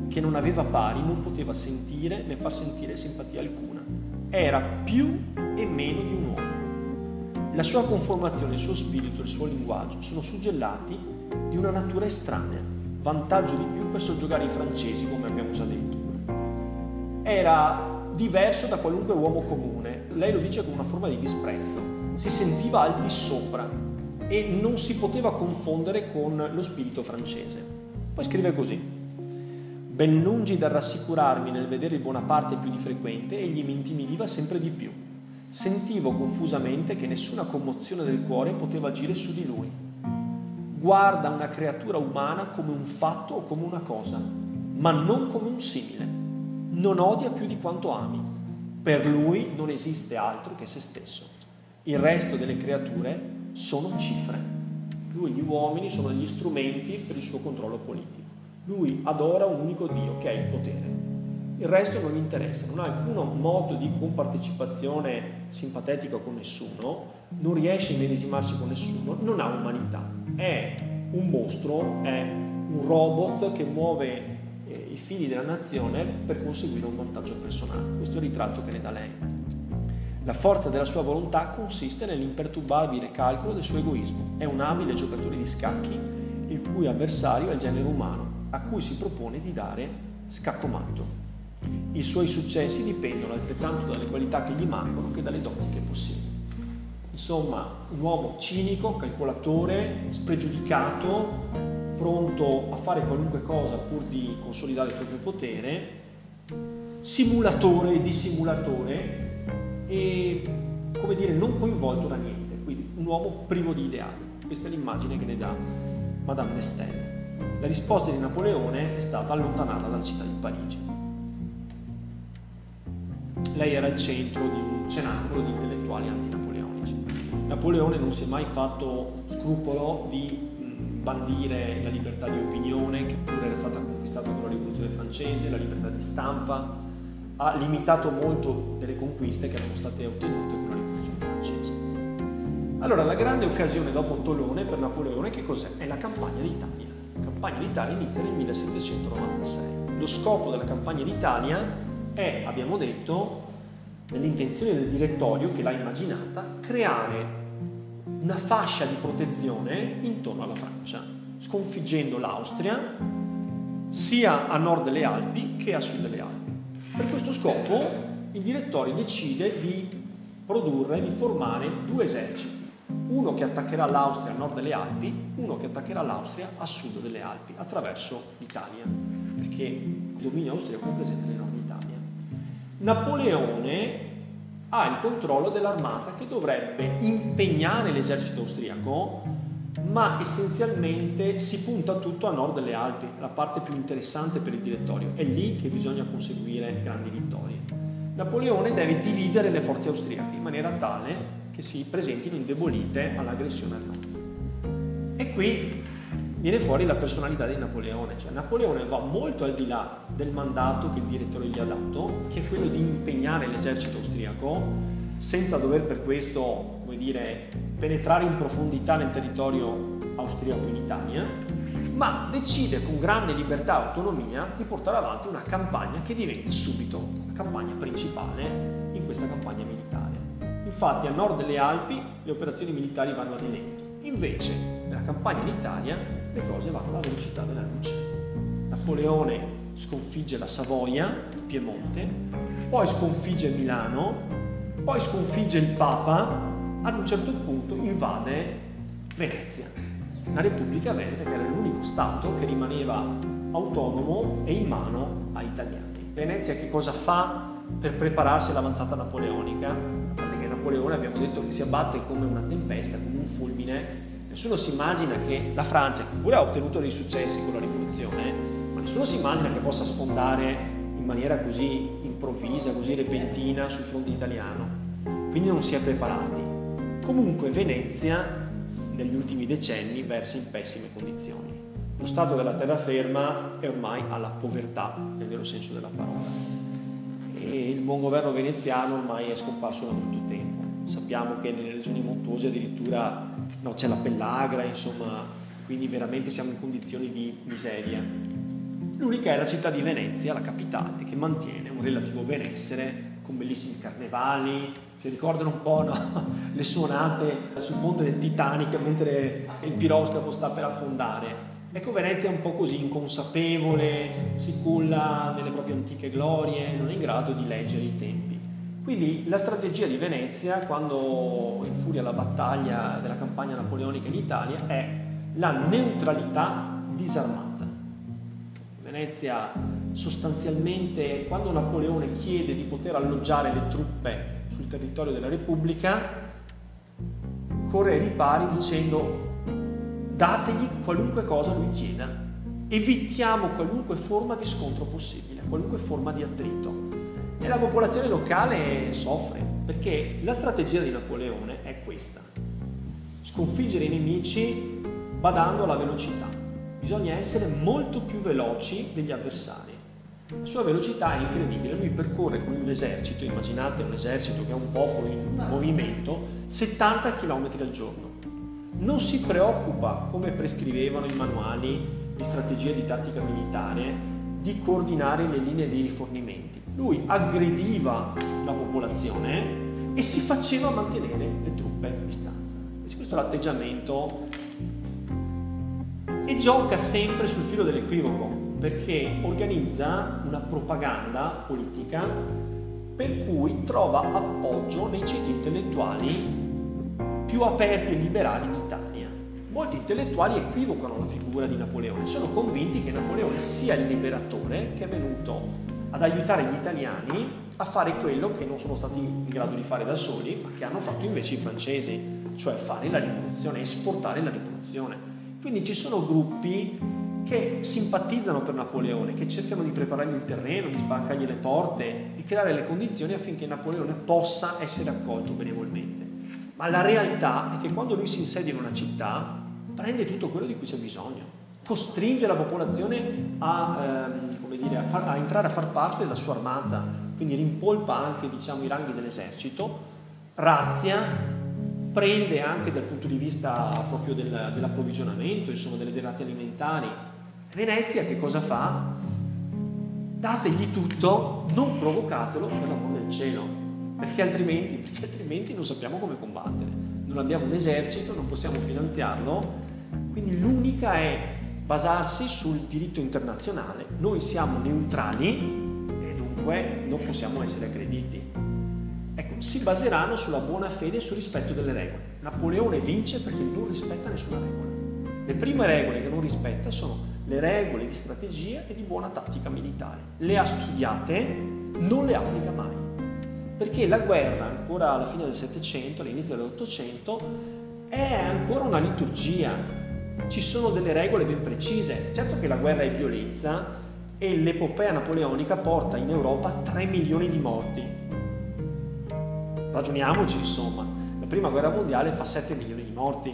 che non aveva pari, non poteva sentire né far sentire simpatia alcuna, era più e meno di un uomo. La sua conformazione, il suo spirito, il suo linguaggio sono suggellati di una natura estranea, vantaggio di più per soggiogare i francesi, come abbiamo già detto. Era diverso da qualunque uomo comune, lei lo dice con una forma di disprezzo, si sentiva al di sopra e non si poteva confondere con lo spirito francese. Poi scrive così: ben lungi dal rassicurarmi nel vedere il Bonaparte più di frequente, egli mi intimidiva sempre di più. Sentivo confusamente che nessuna commozione del cuore poteva agire su di lui. Guarda una creatura umana come un fatto o come una cosa, ma non come un simile. Non odia più di quanto ami. Per lui non esiste altro che se stesso. Il resto delle creature sono cifre. Lui, gli uomini sono degli strumenti per il suo controllo politico. Lui adora un unico Dio che è il potere. Il resto non gli interessa, non ha alcun modo di compartecipazione simpatetica con nessuno, non riesce a medesimarsi con nessuno, non ha umanità. È un mostro, è un robot che muove i fili della nazione per conseguire un vantaggio personale. Questo è il ritratto che ne dà lei. La forza della sua volontà consiste nell'imperturbabile calcolo del suo egoismo. È un abile giocatore di scacchi, il cui avversario è il genere umano, a cui si propone di dare scaccomatto. I suoi successi dipendono altrettanto dalle qualità che gli mancano che dalle doti che possiede. Insomma, un uomo cinico, calcolatore, spregiudicato, pronto a fare qualunque cosa pur di consolidare il proprio potere, simulatore e dissimulatore, e come dire non coinvolto da niente, quindi un uomo privo di ideali. Questa è l'immagine che ne dà Madame de Staël. La risposta di Napoleone è stata allontanarla dalla città di Parigi. Lei era il centro di un cenacolo di intellettuali antinapoleonici. Napoleone non si è mai fatto scrupolo di bandire la libertà di opinione, che pure era stata conquistata con la rivoluzione francese, la libertà di stampa. Ha limitato molto delle conquiste che erano state ottenute con la rivoluzione francese. Allora, la grande occasione dopo Tolone per Napoleone che cos'è? È la campagna d'Italia. La campagna d'Italia inizia nel 1796. Lo scopo della campagna d'Italia è, abbiamo detto, nell'intenzione del direttorio che l'ha immaginata, creare una fascia di protezione intorno alla Francia, sconfiggendo l'Austria sia a nord delle Alpi che a sud delle Alpi. Per questo scopo il direttorio decide di produrre, di formare due eserciti, uno che attaccherà l'Austria a nord delle Alpi, uno che attaccherà l'Austria a sud delle Alpi, attraverso l'Italia, perché il dominio austriaco è presente nel nord d'Italia. Napoleone ha il controllo dell'armata che dovrebbe impegnare l'esercito austriaco, ma essenzialmente si punta tutto a nord delle Alpi, la parte più interessante per il direttorio, è lì che bisogna conseguire grandi vittorie. Napoleone deve dividere le forze austriache in maniera tale che si presentino indebolite all'aggressione al nord. E qui viene fuori la personalità di Napoleone, cioè Napoleone va molto al di là del mandato che il direttore gli ha dato, che è quello di impegnare l'esercito austriaco senza dover per questo, come dire, penetrare in profondità nel territorio austriaco in Italia, ma decide con grande libertà e autonomia di portare avanti una campagna che diventa subito la campagna principale in questa campagna militare. Infatti a nord delle Alpi le operazioni militari vanno a rilento, invece nella campagna in Italia le cose vanno alla velocità della luce. Napoleone sconfigge la Savoia, il Piemonte, poi sconfigge Milano, poi sconfigge il Papa, ad un certo punto invade Venezia, la Repubblica Veneta, che era l'unico stato che rimaneva autonomo e in mano agli italiani. Venezia che cosa fa per prepararsi all'avanzata napoleonica? Perché Napoleone, abbiamo detto, che si abbatte come una tempesta, come un fulmine. Nessuno si immagina che la Francia, che pure ha ottenuto dei successi con la rivoluzione, ma nessuno si immagina che possa sfondare in maniera così improvvisa, così repentina sul fronte italiano. Quindi non si è preparati. Comunque Venezia negli ultimi decenni versa in pessime condizioni. Lo stato della terraferma è ormai alla povertà, nel vero senso della parola. E il buon governo veneziano ormai è scomparso da molto tempo. Sappiamo che nelle regioni montuose addirittura no, c'è la pellagra, insomma, quindi veramente siamo in condizioni di miseria. L'unica è la città di Venezia, la capitale, che mantiene un relativo benessere con bellissimi carnevali. Ci ricordano un po', no? Le suonate sul ponte del Titanic mentre il piroscafo sta per affondare. Ecco, Venezia è un po' così, inconsapevole, si culla nelle proprie antiche glorie, non è in grado di leggere i tempi. Quindi la strategia di Venezia, quando infuria la battaglia della campagna napoleonica in Italia, è la neutralità disarmata. Venezia sostanzialmente, quando Napoleone chiede di poter alloggiare le truppe sul territorio della Repubblica, corre ai ripari dicendo: dategli qualunque cosa lui chieda, evitiamo qualunque forma di scontro possibile, qualunque forma di attrito. E la popolazione locale soffre, perché la strategia di Napoleone è questa: sconfiggere i nemici badando alla velocità. Bisogna essere molto più veloci degli avversari. La sua velocità è incredibile, lui percorre con un esercito, immaginate un esercito che è un popolo in movimento, 70 km al giorno. Non si preoccupa, come prescrivevano i manuali di strategia di tattica militare, di coordinare le linee dei rifornimenti. Lui aggrediva la popolazione e si faceva mantenere le truppe a distanza. Questo è l'atteggiamento, e gioca sempre sul filo dell'equivoco, perché organizza una propaganda politica per cui trova appoggio nei ceti intellettuali più aperti e liberali d'Italia. Molti intellettuali equivocano la figura di Napoleone, sono convinti che Napoleone sia il liberatore che è venuto ad aiutare gli italiani a fare quello che non sono stati in grado di fare da soli, ma che hanno fatto invece i francesi, cioè fare la rivoluzione, esportare la rivoluzione. Quindi ci sono gruppi che simpatizzano per Napoleone, che cercano di preparargli il terreno, di sbancargli le porte, di creare le condizioni affinché Napoleone possa essere accolto benevolmente. Ma la realtà è che quando lui si insedia in una città, prende tutto quello di cui c'è bisogno, costringe la popolazione a entrare a far parte della sua armata, quindi rimpolpa anche, diciamo, i ranghi dell'esercito, razzia, prende anche dal punto di vista proprio dell'approvvigionamento, insomma, delle derrate alimentari. Venezia che cosa fa? Dategli tutto, non provocatelo, per l'amor del cielo, perché altrimenti non sappiamo come combattere, non abbiamo un esercito, non possiamo finanziarlo. Quindi l'unica è basarsi sul diritto internazionale. Noi siamo neutrali e dunque non possiamo essere aggrediti. Ecco, si baseranno sulla buona fede e sul rispetto delle regole. Napoleone vince perché non rispetta nessuna regola. Le prime regole che non rispetta sono le regole di strategia e di buona tattica militare. Le ha studiate, non le applica mai. Perché la guerra, ancora alla fine del Settecento, all'inizio dell'Ottocento, è ancora una liturgia. Ci sono delle regole ben precise. Certo che la guerra è violenza e l'epopea napoleonica porta in Europa 3 milioni di morti. Ragioniamoci, insomma. La prima guerra mondiale fa 7 milioni di morti.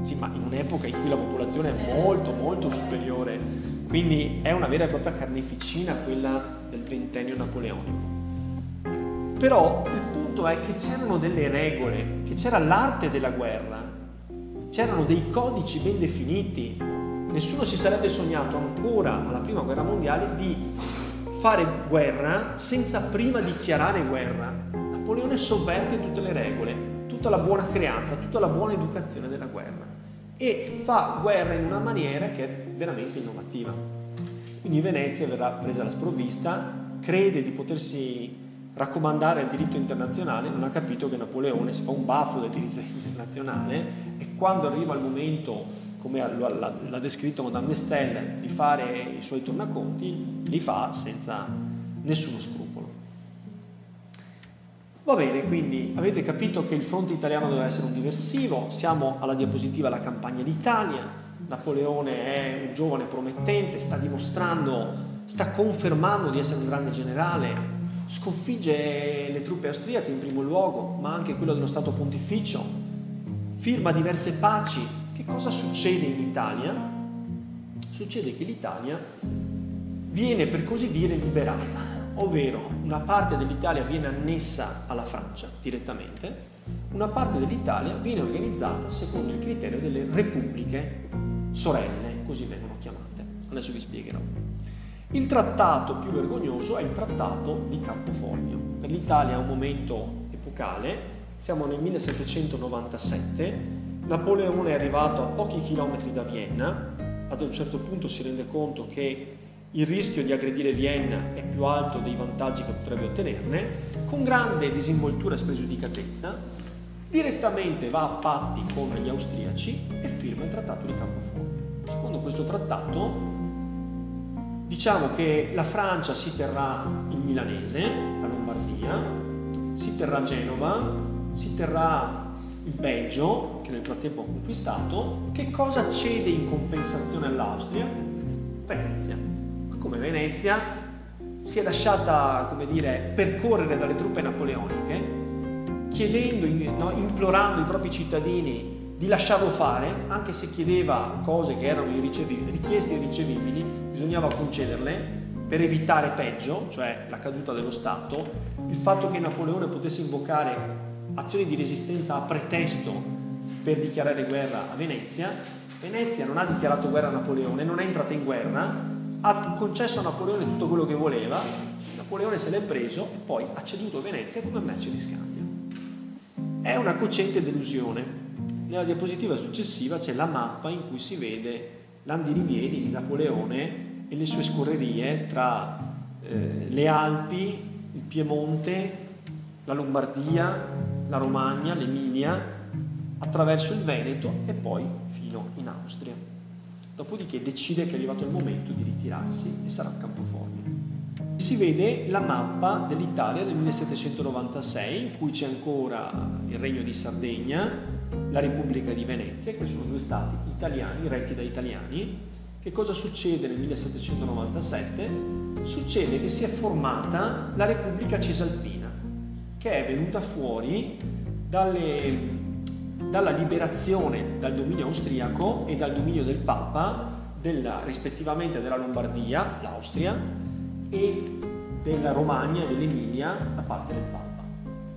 Sì, ma in un'epoca in cui la popolazione è molto molto superiore, quindi è una vera e propria carneficina quella del ventennio napoleonico. Però il punto è che c'erano delle regole, che c'era l'arte della guerra, c'erano dei codici ben definiti. Nessuno si sarebbe sognato ancora alla prima guerra mondiale di fare guerra senza prima dichiarare guerra. Napoleone sovverte tutte le regole, tutta la buona creanza, tutta la buona educazione della guerra, e fa guerra in una maniera che è veramente innovativa. Quindi Venezia verrà presa alla sprovvista, crede di potersi raccomandare al diritto internazionale, non ha capito che Napoleone si fa un baffo del diritto internazionale, e quando arriva il momento, come l'ha descritto Madame de Staël, di fare i suoi tornaconti, li fa senza nessuno scrupolo. Va bene, quindi avete capito che il fronte italiano doveva essere un diversivo. Siamo alla diapositiva La campagna d'Italia. Napoleone è un giovane promettente, sta confermando di essere un grande generale, sconfigge le truppe austriache in primo luogo, ma anche quello dello Stato Pontificio, firma diverse paci. Che cosa succede in Italia? Succede che l'Italia viene, per così dire, liberata. Ovvero, una parte dell'Italia viene annessa alla Francia direttamente, una parte dell'Italia viene organizzata secondo il criterio delle repubbliche sorelle, così vengono chiamate. Adesso vi spiegherò. Il trattato più vergognoso è il trattato di Campoformio. Per l'Italia è un momento epocale, siamo nel 1797, Napoleone è arrivato a pochi chilometri da Vienna, ad un certo punto si rende conto che il rischio di aggredire Vienna è più alto dei vantaggi che potrebbe ottenerne. Con grande disinvoltura e spregiudicatezza, direttamente va a patti con gli austriaci e firma il trattato di Campoformio. Secondo questo trattato, diciamo che la Francia si terrà il Milanese, la Lombardia, si terrà Genova, si terrà il Belgio, che nel frattempo ha conquistato. Che cosa cede in compensazione all'Austria? Venezia. Come Venezia si è lasciata, come dire, percorrere dalle truppe napoleoniche, implorando i propri cittadini di lasciarlo fare, anche se chiedeva cose che erano richieste irricevibili, bisognava concederle per evitare peggio, cioè la caduta dello Stato, il fatto che Napoleone potesse invocare azioni di resistenza a pretesto per dichiarare guerra a Venezia. Venezia non ha dichiarato guerra a Napoleone, non è entrata in guerra, ha concesso a Napoleone tutto quello che voleva, Napoleone se l'è preso e poi ha ceduto Venezia come merce di scambio. È una cocente delusione. Nella diapositiva successiva c'è la mappa in cui si vede l'andirivieni di Napoleone e le sue scorrerie tra le Alpi, il Piemonte, la Lombardia, la Romagna, l'Emilia, attraverso il Veneto e poi fino in Austria. Dopodiché decide che è arrivato il momento di ritirarsi e sarà a Campoformio. Si vede la mappa dell'Italia del 1796, in cui c'è ancora il Regno di Sardegna, la Repubblica di Venezia, che sono due stati italiani, retti da italiani. Che cosa succede nel 1797? Succede che si è formata la Repubblica Cisalpina, che è venuta fuori dalla liberazione dal dominio austriaco e dal dominio del Papa rispettivamente della Lombardia, l'Austria, e della Romagna e dell'Emilia da parte del Papa.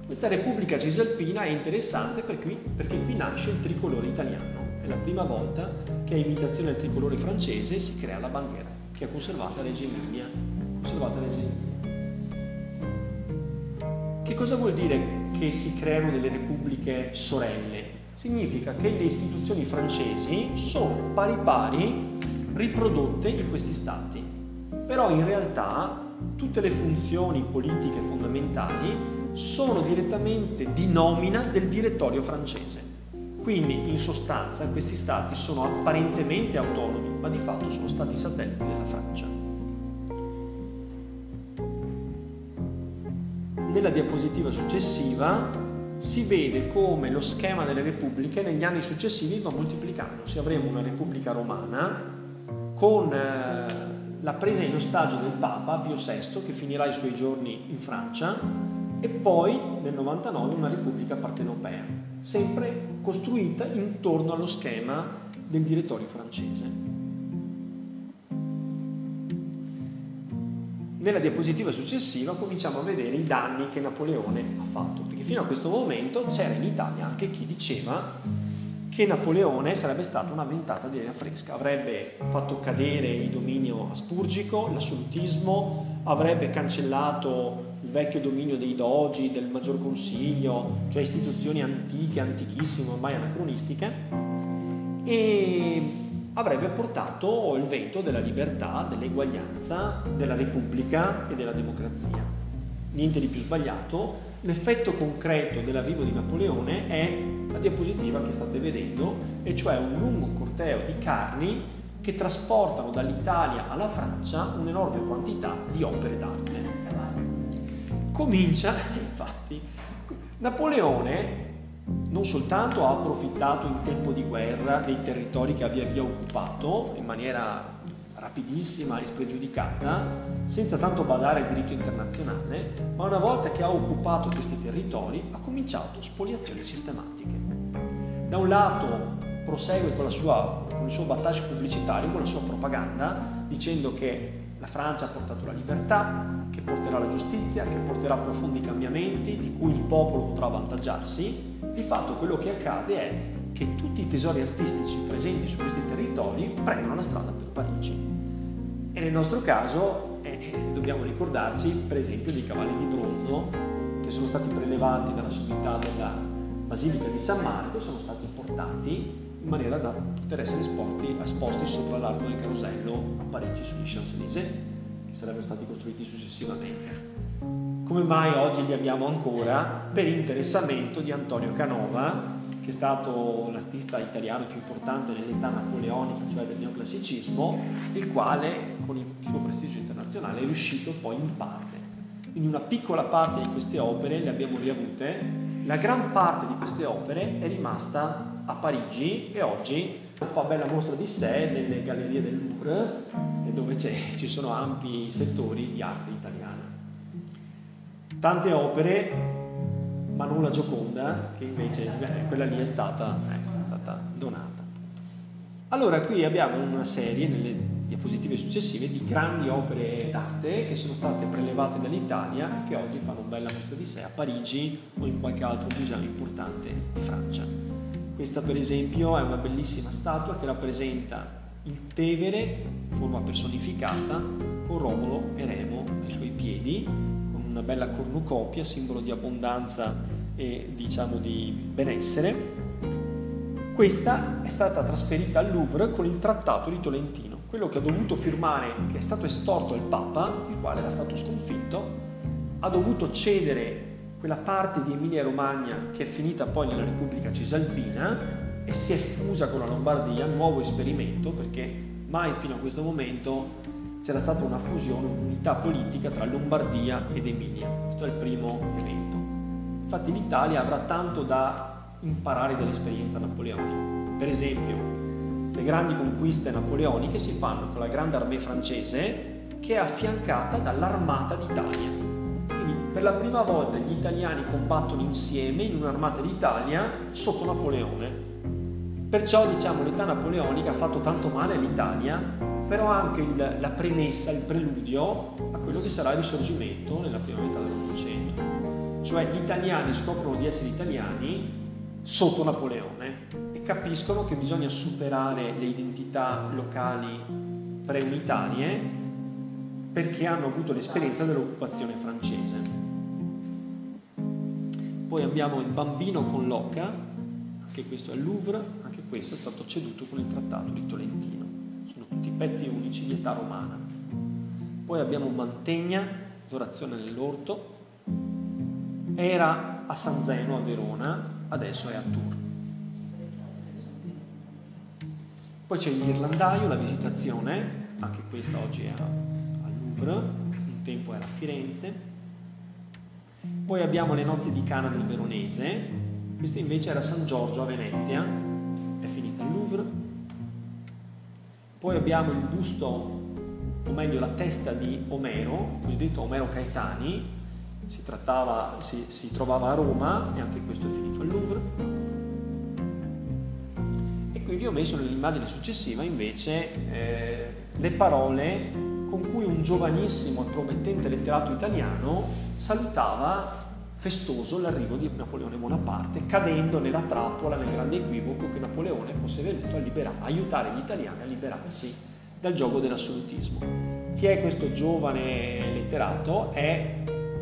Questa Repubblica Cisalpina è interessante perché qui nasce il tricolore italiano. È la prima volta che, a imitazione del tricolore francese, si crea la bandiera, che è conservata a Reggio Emilia. Che cosa vuol dire che si creano delle repubbliche sorelle? Significa che le istituzioni francesi sono pari riprodotte in questi stati, però in realtà tutte le funzioni politiche fondamentali sono direttamente di nomina del direttorio francese. Quindi, in sostanza, questi stati sono apparentemente autonomi, ma di fatto sono stati satelliti della Francia. Nella diapositiva successiva si vede come lo schema delle repubbliche negli anni successivi va moltiplicandosi. Avremo una repubblica romana con la presa in ostaggio del Papa Pio VI, che finirà i suoi giorni in Francia, e poi nel 99 una repubblica partenopea, sempre costruita intorno allo schema del direttorio francese. Nella diapositiva successiva cominciamo a vedere i danni che Napoleone ha fatto, perché fino a questo momento c'era in Italia anche chi diceva che Napoleone sarebbe stata una ventata di aria fresca, avrebbe fatto cadere il dominio asburgico, l'assolutismo, avrebbe cancellato il vecchio dominio dei dogi, del maggior consiglio, cioè istituzioni antiche, antichissime, ormai anacronistiche, e avrebbe portato il vento della libertà, dell'eguaglianza, della repubblica e della democrazia. Niente di più sbagliato. L'effetto concreto dell'arrivo di Napoleone è la diapositiva che state vedendo, e cioè un lungo corteo di carri che trasportano dall'Italia alla Francia un'enorme quantità di opere d'arte. Comincia, infatti, Napoleone non soltanto ha approfittato in tempo di guerra dei territori che aveva via occupato in maniera rapidissima e spregiudicata, senza tanto badare al diritto internazionale, ma una volta che ha occupato questi territori ha cominciato spoliazioni sistematiche. Da un lato prosegue con il suo battage pubblicitario, con la sua propaganda, dicendo che la Francia ha portato la libertà, che porterà la giustizia, che porterà profondi cambiamenti di cui il popolo potrà avvantaggiarsi. Di fatto quello che accade è che tutti i tesori artistici presenti su questi territori prendono la strada per Parigi. E nel nostro caso dobbiamo ricordarci per esempio dei cavalli di bronzo che sono stati prelevati dalla sommità della Basilica di San Marco, sono stati portati in maniera da poter essere esposti sopra l'arco del carosello a Parigi sugli Champs-Élysées, che sarebbero stati costruiti successivamente. Come mai oggi li abbiamo ancora? Per interessamento di Antonio Canova, che è stato l'artista italiano più importante nell'età napoleonica, cioè del neoclassicismo, il quale con il suo prestigio internazionale è riuscito poi in parte. Quindi una piccola parte di queste opere le abbiamo riavute, la gran parte di queste opere è rimasta a Parigi e oggi fa bella mostra di sé nelle gallerie del Louvre, dove ci sono ampi settori di arte italiana. Tante opere, ma non la Gioconda, che invece quella lì è stata donata. Allora, qui abbiamo una serie, nelle diapositive successive, di grandi opere d'arte che sono state prelevate dall'Italia e che oggi fanno bella mostra di sé a Parigi o in qualche altro museo importante di Francia. Questa, per esempio, è una bellissima statua che rappresenta il Tevere in forma personificata, con Romolo e Remo ai suoi piedi, una bella cornucopia, simbolo di abbondanza e diciamo di benessere. Questa è stata trasferita al Louvre con il Trattato di Tolentino, quello che ha dovuto firmare, che è stato estorto al Papa, il quale era stato sconfitto, ha dovuto cedere quella parte di Emilia-Romagna che è finita poi nella Repubblica Cisalpina e si è fusa con la Lombardia, nuovo esperimento, perché mai fino a questo momento c'era stata una fusione, un'unità politica tra Lombardia ed Emilia. Questo è il primo evento. Infatti l'Italia avrà tanto da imparare dall'esperienza napoleonica. Per esempio, le grandi conquiste napoleoniche si fanno con la grande armée francese, che è affiancata dall'armata d'Italia. Quindi per la prima volta gli italiani combattono insieme in un'armata d'Italia sotto Napoleone. Perciò, diciamo, l'età napoleonica ha fatto tanto male all'Italia, però anche la premessa, il preludio a quello che sarà il risorgimento nella prima metà dell'Ottocento. Cioè gli italiani scoprono di essere italiani sotto Napoleone e capiscono che bisogna superare le identità locali preunitarie, perché hanno avuto l'esperienza dell'occupazione francese. Poi abbiamo il bambino con l'oca, anche questo è al Louvre, anche questo è stato ceduto con il Trattato di Tolentino. Tutti pezzi unici di età romana. Poi abbiamo Mantegna, l'adorazione nell'orto. Era a San Zeno a Verona, adesso è a Tours. Poi c'è l'Irlandaio, la visitazione, anche questa oggi è al Louvre, un tempo era a Firenze. Poi abbiamo le nozze di Cana del Veronese, questo invece era San Giorgio a Venezia, è finita al Louvre. Poi abbiamo il busto, o meglio la testa di Omero, cosiddetto Omero Caetani, si trovava a Roma e anche questo è finito al Louvre. E qui vi ho messo nell'immagine successiva invece le parole con cui un giovanissimo e promettente letterato italiano salutava festoso l'arrivo di Napoleone Bonaparte, cadendo nella trappola, nel grande equivoco che Napoleone fosse venuto a aiutare gli italiani a liberarsi dal giogo dell'assolutismo. Chi è questo giovane letterato? È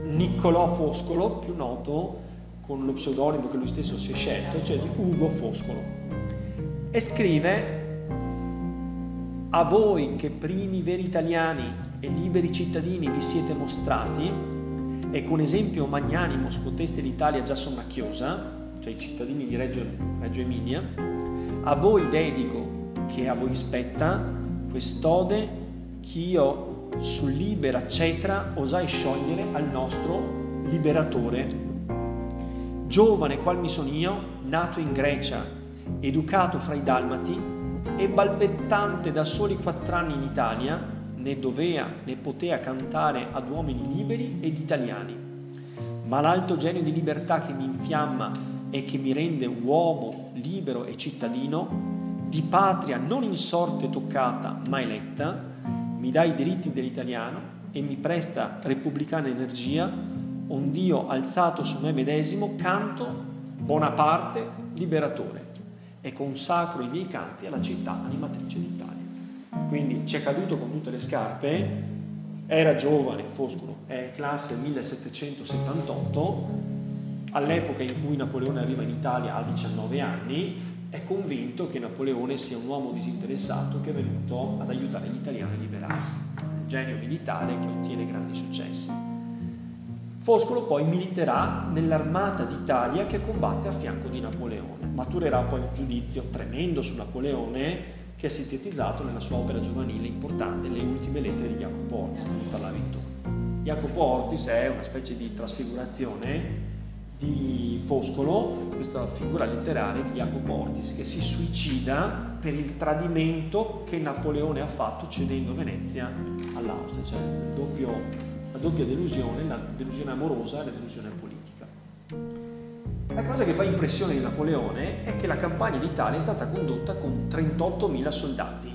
Niccolò Foscolo, più noto con lo pseudonimo che lui stesso si è scelto, cioè di Ugo Foscolo, e scrive: a voi che primi veri italiani e liberi cittadini vi siete mostrati e con esempio magnanimo scoteste l'Italia già sonnacchiosa, cioè i cittadini di Reggio Emilia, a voi dedico, che a voi spetta, quest'ode ch'io su libera cetra osai sciogliere al nostro liberatore. Giovane qual mi son io, nato in Grecia, educato fra i Dalmati e balbettante da soli 4 anni in Italia, né dovea né potea cantare ad uomini liberi ed italiani. Ma l'alto genio di libertà che mi infiamma e che mi rende uomo libero e cittadino, di patria non in sorte toccata ma eletta, mi dà i diritti dell'italiano e mi presta repubblicana energia, ond'io alzato su me medesimo canto Bonaparte liberatore e consacro i miei canti alla città animatrice d'Italia. Quindi c'è caduto con tutte le scarpe, era giovane Foscolo, è classe 1778, all'epoca in cui Napoleone arriva in Italia a 19 anni, è convinto che Napoleone sia un uomo disinteressato che è venuto ad aiutare gli italiani a liberarsi, un genio militare che ottiene grandi successi. Foscolo poi militerà nell'armata d'Italia che combatte a fianco di Napoleone, maturerà poi un giudizio tremendo su Napoleone che è sintetizzato nella sua opera giovanile importante, Le ultime lettere di Jacopo Ortis, di cui parlavi tu. Jacopo Ortis è una specie di trasfigurazione di Foscolo, questa figura letteraria di Jacopo Ortis che si suicida per il tradimento che Napoleone ha fatto cedendo Venezia all'Austria, cioè la doppia delusione, la delusione amorosa e la delusione politica. La cosa che fa impressione di Napoleone è che la campagna d'Italia è stata condotta con 38.000 soldati,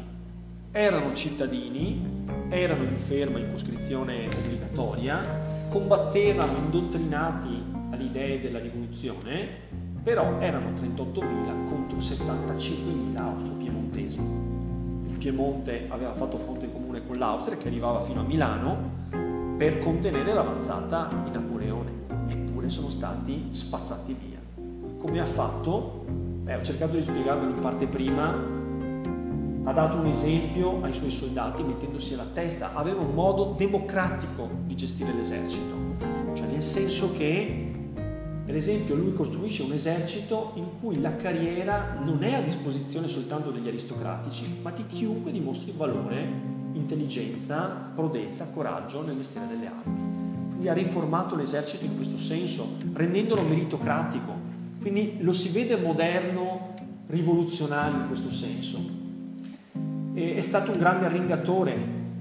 erano cittadini, erano in ferma in coscrizione obbligatoria, combattevano indottrinati alle idee della rivoluzione, però erano 38.000 contro 75.000 austro-piemontesi. Il Piemonte aveva fatto fronte comune con l'Austria che arrivava fino a Milano per contenere l'avanzata di Napoleone, eppure sono stati spazzati via. Come ha fatto? Ho cercato di spiegarlo in parte prima. Ha dato un esempio ai suoi soldati mettendosi alla testa, aveva un modo democratico di gestire l'esercito, cioè nel senso che per esempio lui costruisce un esercito in cui la carriera non è a disposizione soltanto degli aristocratici, ma di chiunque dimostri valore, intelligenza, prodezza, coraggio nel mestiere delle armi. Quindi ha riformato l'esercito in questo senso, rendendolo meritocratico, quindi lo si vede moderno, rivoluzionario in questo senso. E è stato un grande arringatore,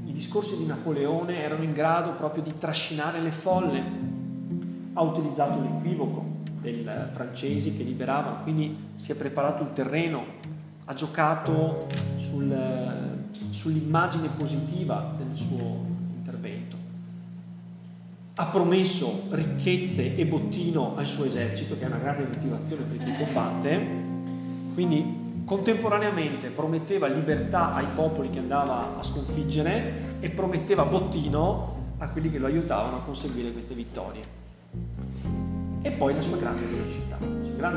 i discorsi di Napoleone erano in grado proprio di trascinare le folle. Ha utilizzato l'equivoco dei francesi che liberavano, quindi si è preparato il terreno, ha giocato sull'immagine positiva del suo intervento, ha promesso ricchezze e bottino al suo esercito, che è una grande motivazione per chi combatte, quindi contemporaneamente prometteva libertà ai popoli che andava a sconfiggere e prometteva bottino a quelli che lo aiutavano a conseguire queste vittorie. E poi la sua grande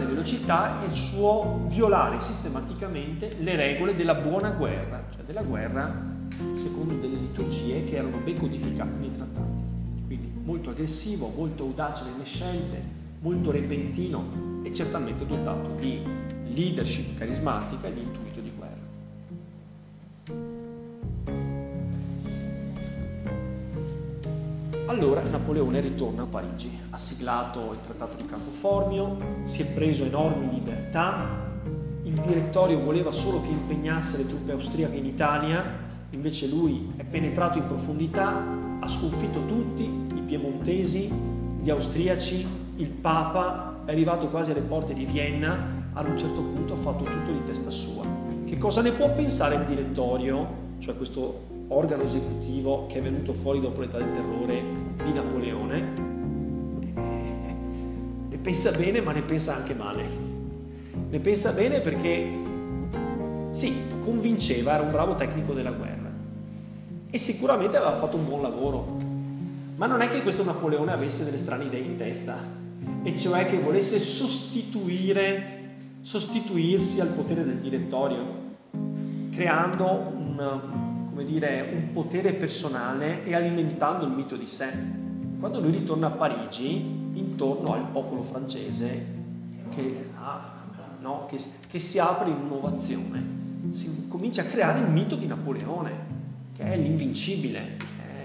velocità e il suo violare sistematicamente le regole della buona guerra, cioè della guerra secondo delle liturgie che erano ben codificate nei trattati. Quindi molto aggressivo, molto audace nelle scelte, molto repentino e certamente dotato di leadership carismatica e di intuito di guerra. Allora Napoleone ritorna a Parigi, ha siglato il Trattato di Campoformio, si è preso enormi libertà, il direttorio voleva solo che impegnasse le truppe austriache in Italia, invece lui è penetrato in profondità, ha sconfitto tutti, i piemontesi, gli austriaci, il Papa, è arrivato quasi alle porte di Vienna, ad un certo punto ha fatto tutto di testa sua. Che cosa ne può pensare il direttorio, cioè questo organo esecutivo che è venuto fuori dopo l'età del terrore di Napoleone? Ne pensa bene, ma ne pensa anche male. Ne pensa bene perché sì, convinceva, era un bravo tecnico della guerra e sicuramente aveva fatto un buon lavoro, ma non è che questo Napoleone avesse delle strane idee in testa, e cioè che volesse sostituirsi al potere del direttorio, creando un potere personale e alimentando il mito di sé. Quando lui ritorna a Parigi, intorno al popolo francese che si apre in innovazione, si comincia a creare il mito di Napoleone, che è l'invincibile,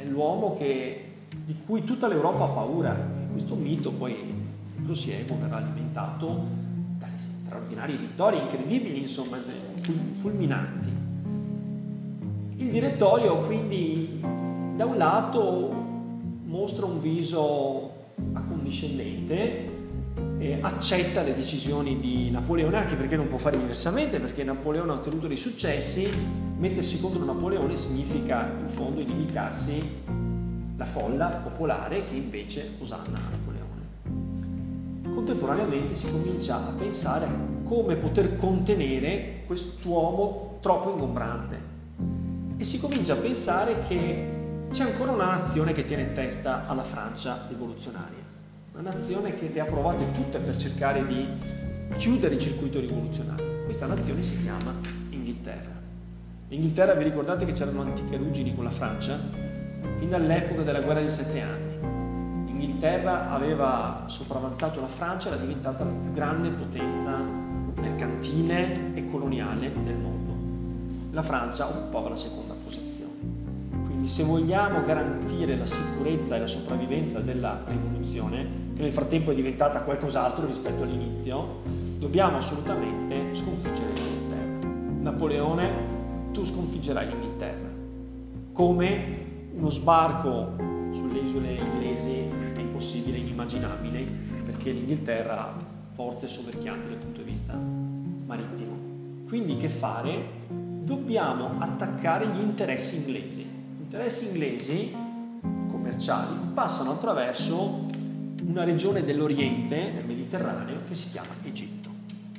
è l'uomo di cui tutta l'Europa ha paura. E questo mito poi verrà alimentato dalle straordinarie vittorie incredibili, insomma, fulminanti. Il direttorio quindi da un lato mostra un viso accondiscendente, accetta le decisioni di Napoleone, anche perché non può fare diversamente, perché Napoleone ha ottenuto dei successi, mettersi contro Napoleone significa in fondo inimicarsi la folla popolare che invece osanna Napoleone. Contemporaneamente si comincia a pensare a come poter contenere quest'uomo troppo ingombrante. E si comincia a pensare che c'è ancora una nazione che tiene in testa alla Francia rivoluzionaria, una nazione che le ha provate tutte per cercare di chiudere il circuito rivoluzionario. Questa nazione si chiama Inghilterra. L'Inghilterra, vi ricordate che c'erano antiche ruggini con la Francia? Fin dall'epoca della guerra dei 7 anni. L'Inghilterra aveva sopravanzato la Francia, era diventata la più grande potenza mercantile e coloniale del mondo. La Francia occupava la seconda posizione. Quindi se vogliamo garantire la sicurezza e la sopravvivenza della rivoluzione, che nel frattempo è diventata qualcos'altro rispetto all'inizio, dobbiamo assolutamente sconfiggere l'Inghilterra. Napoleone, tu sconfiggerai l'Inghilterra. Come? Uno sbarco sulle isole inglesi è impossibile, inimmaginabile, perché l'Inghilterra ha forze soverchianti dal punto di vista marittimo. Quindi che fare? Dobbiamo attaccare gli interessi inglesi. Gli interessi inglesi commerciali passano attraverso una regione dell'Oriente, del Mediterraneo, che si chiama Egitto,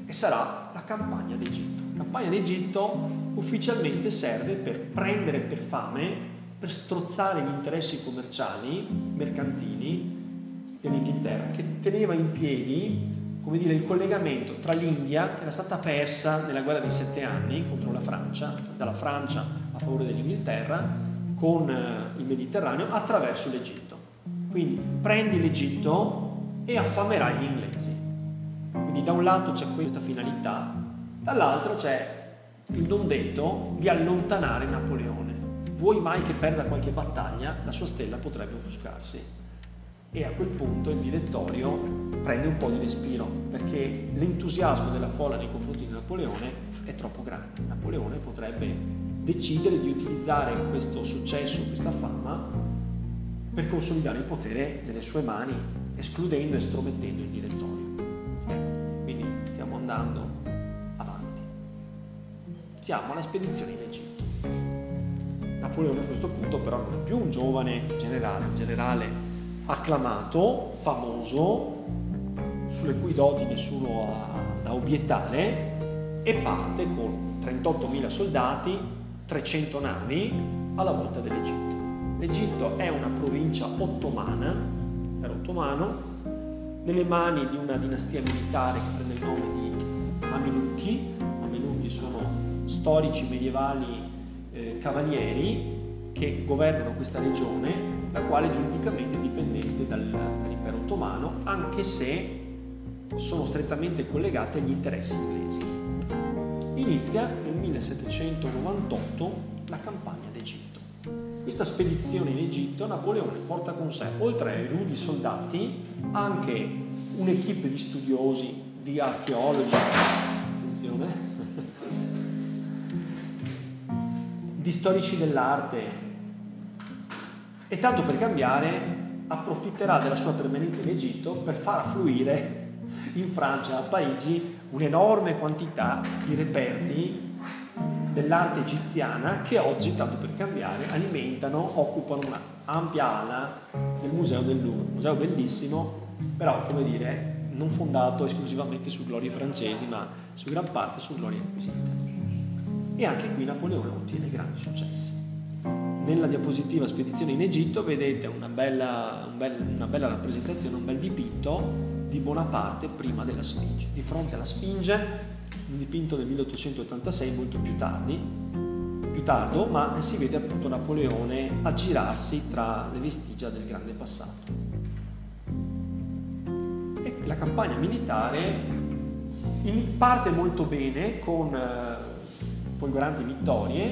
e sarà la Campagna d'Egitto. La Campagna d'Egitto ufficialmente serve per prendere per fame, per strozzare gli interessi commerciali, mercantili dell'Inghilterra, che teneva in piedi, come dire, il collegamento tra l'India, che era stata persa nella guerra dei 7 anni contro la Francia, dalla Francia a favore dell'Inghilterra, con il Mediterraneo attraverso l'Egitto. Quindi prendi l'Egitto e affamerai gli inglesi. Quindi da un lato c'è questa finalità, dall'altro c'è il non detto di allontanare Napoleone. Vuoi mai che perda qualche battaglia, la sua stella potrebbe offuscarsi. E a quel punto il direttorio prende un po' di respiro, perché l'entusiasmo della folla nei confronti di Napoleone è troppo grande. Napoleone potrebbe decidere di utilizzare questo successo, questa fama, per consolidare il potere delle sue mani, escludendo e stromettendo il direttorio. Ecco, quindi stiamo andando avanti. Siamo alla spedizione in Egitto. Napoleone a questo punto però non è più un giovane generale, acclamato, famoso, sulle cui doti nessuno ha da obiettare, e parte con 38.000 soldati, 300 navi alla volta dell'Egitto. L'Egitto è una provincia ottomana, era ottomano, nelle mani di una dinastia militare che prende il nome di Mamelucchi. Mamelucchi sono storici medievali cavalieri che governano questa regione, la quale giuridicamente è dipendente dall'impero ottomano, anche se sono strettamente collegate agli interessi inglesi. Inizia nel 1798 la campagna d'Egitto. Questa spedizione in Egitto Napoleone porta con sé, oltre ai rudi soldati, anche un'equipe di studiosi, di archeologi, attenzione, di storici dell'arte, e tanto per cambiare approfitterà della sua permanenza in Egitto per far affluire in Francia, a Parigi, un'enorme quantità di reperti dell'arte egiziana che oggi, tanto per cambiare, alimentano, occupano una ampia ala del Museo del Louvre. Un museo bellissimo, però, come dire, non fondato esclusivamente su glorie francesi, ma su gran parte su glorie acquisite. E anche qui Napoleone ottiene grandi successi. Nella diapositiva Spedizione in Egitto vedete una bella rappresentazione, un bel dipinto di Bonaparte prima della Sfinge, di fronte alla Sfinge, un dipinto del 1886, molto più tardo, ma si vede appunto Napoleone aggirarsi tra le vestigia del grande passato. E la campagna militare parte molto bene con folgoranti vittorie,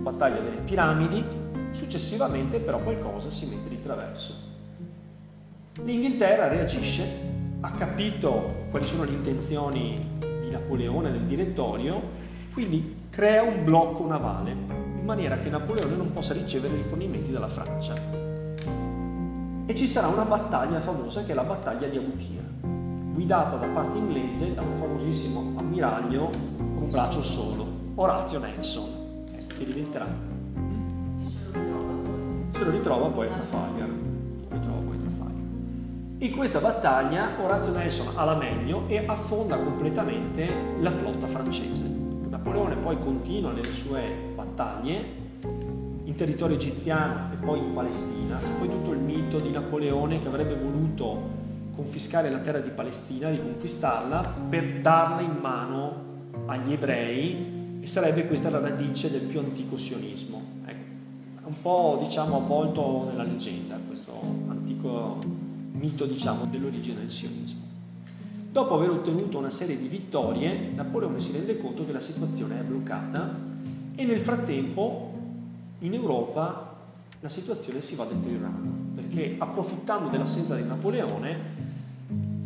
battaglia delle Piramidi, successivamente però qualcosa si mette di traverso. L'Inghilterra reagisce, ha capito quali sono le intenzioni di Napoleone, del direttorio, quindi crea un blocco navale in maniera che Napoleone non possa ricevere rifornimenti dalla Francia. E ci sarà una battaglia famosa, che è la battaglia di Abuchia, guidata da parte inglese da un famosissimo ammiraglio con un braccio solo, Horatio Nelson, che diventerà. Se lo ritrova poi a Trafalgar. In questa battaglia Horatio Nelson ha la meglio e affonda completamente la flotta francese. Napoleone poi continua le sue battaglie in territorio egiziano e poi in Palestina. C'è poi tutto il mito di Napoleone che avrebbe voluto confiscare la terra di Palestina, riconquistarla, per darla in mano agli ebrei, e sarebbe questa la radice del più antico sionismo. Ecco, è un po', diciamo, avvolto nella leggenda questo antico mito, diciamo, dell'origine del sionismo. Dopo aver ottenuto una serie di vittorie, Napoleone si rende conto che la situazione è bloccata e nel frattempo in Europa la situazione si va deteriorando, perché approfittando dell'assenza di Napoleone,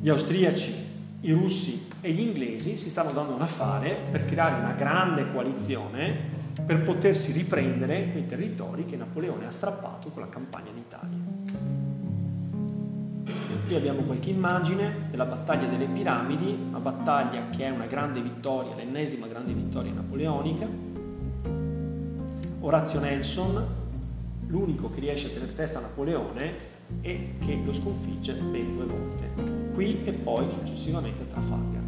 gli austriaci, i russi e gli inglesi si stanno dando un affare per creare una grande coalizione per potersi riprendere quei territori che Napoleone ha strappato con la campagna in Italia. Qui abbiamo qualche immagine della battaglia delle Piramidi, una battaglia che è una grande vittoria, l'ennesima grande vittoria napoleonica. Horatio Nelson, l'unico che riesce a tenere testa a Napoleone e che lo sconfigge ben 2 volte, qui e poi successivamente a Trafalgar.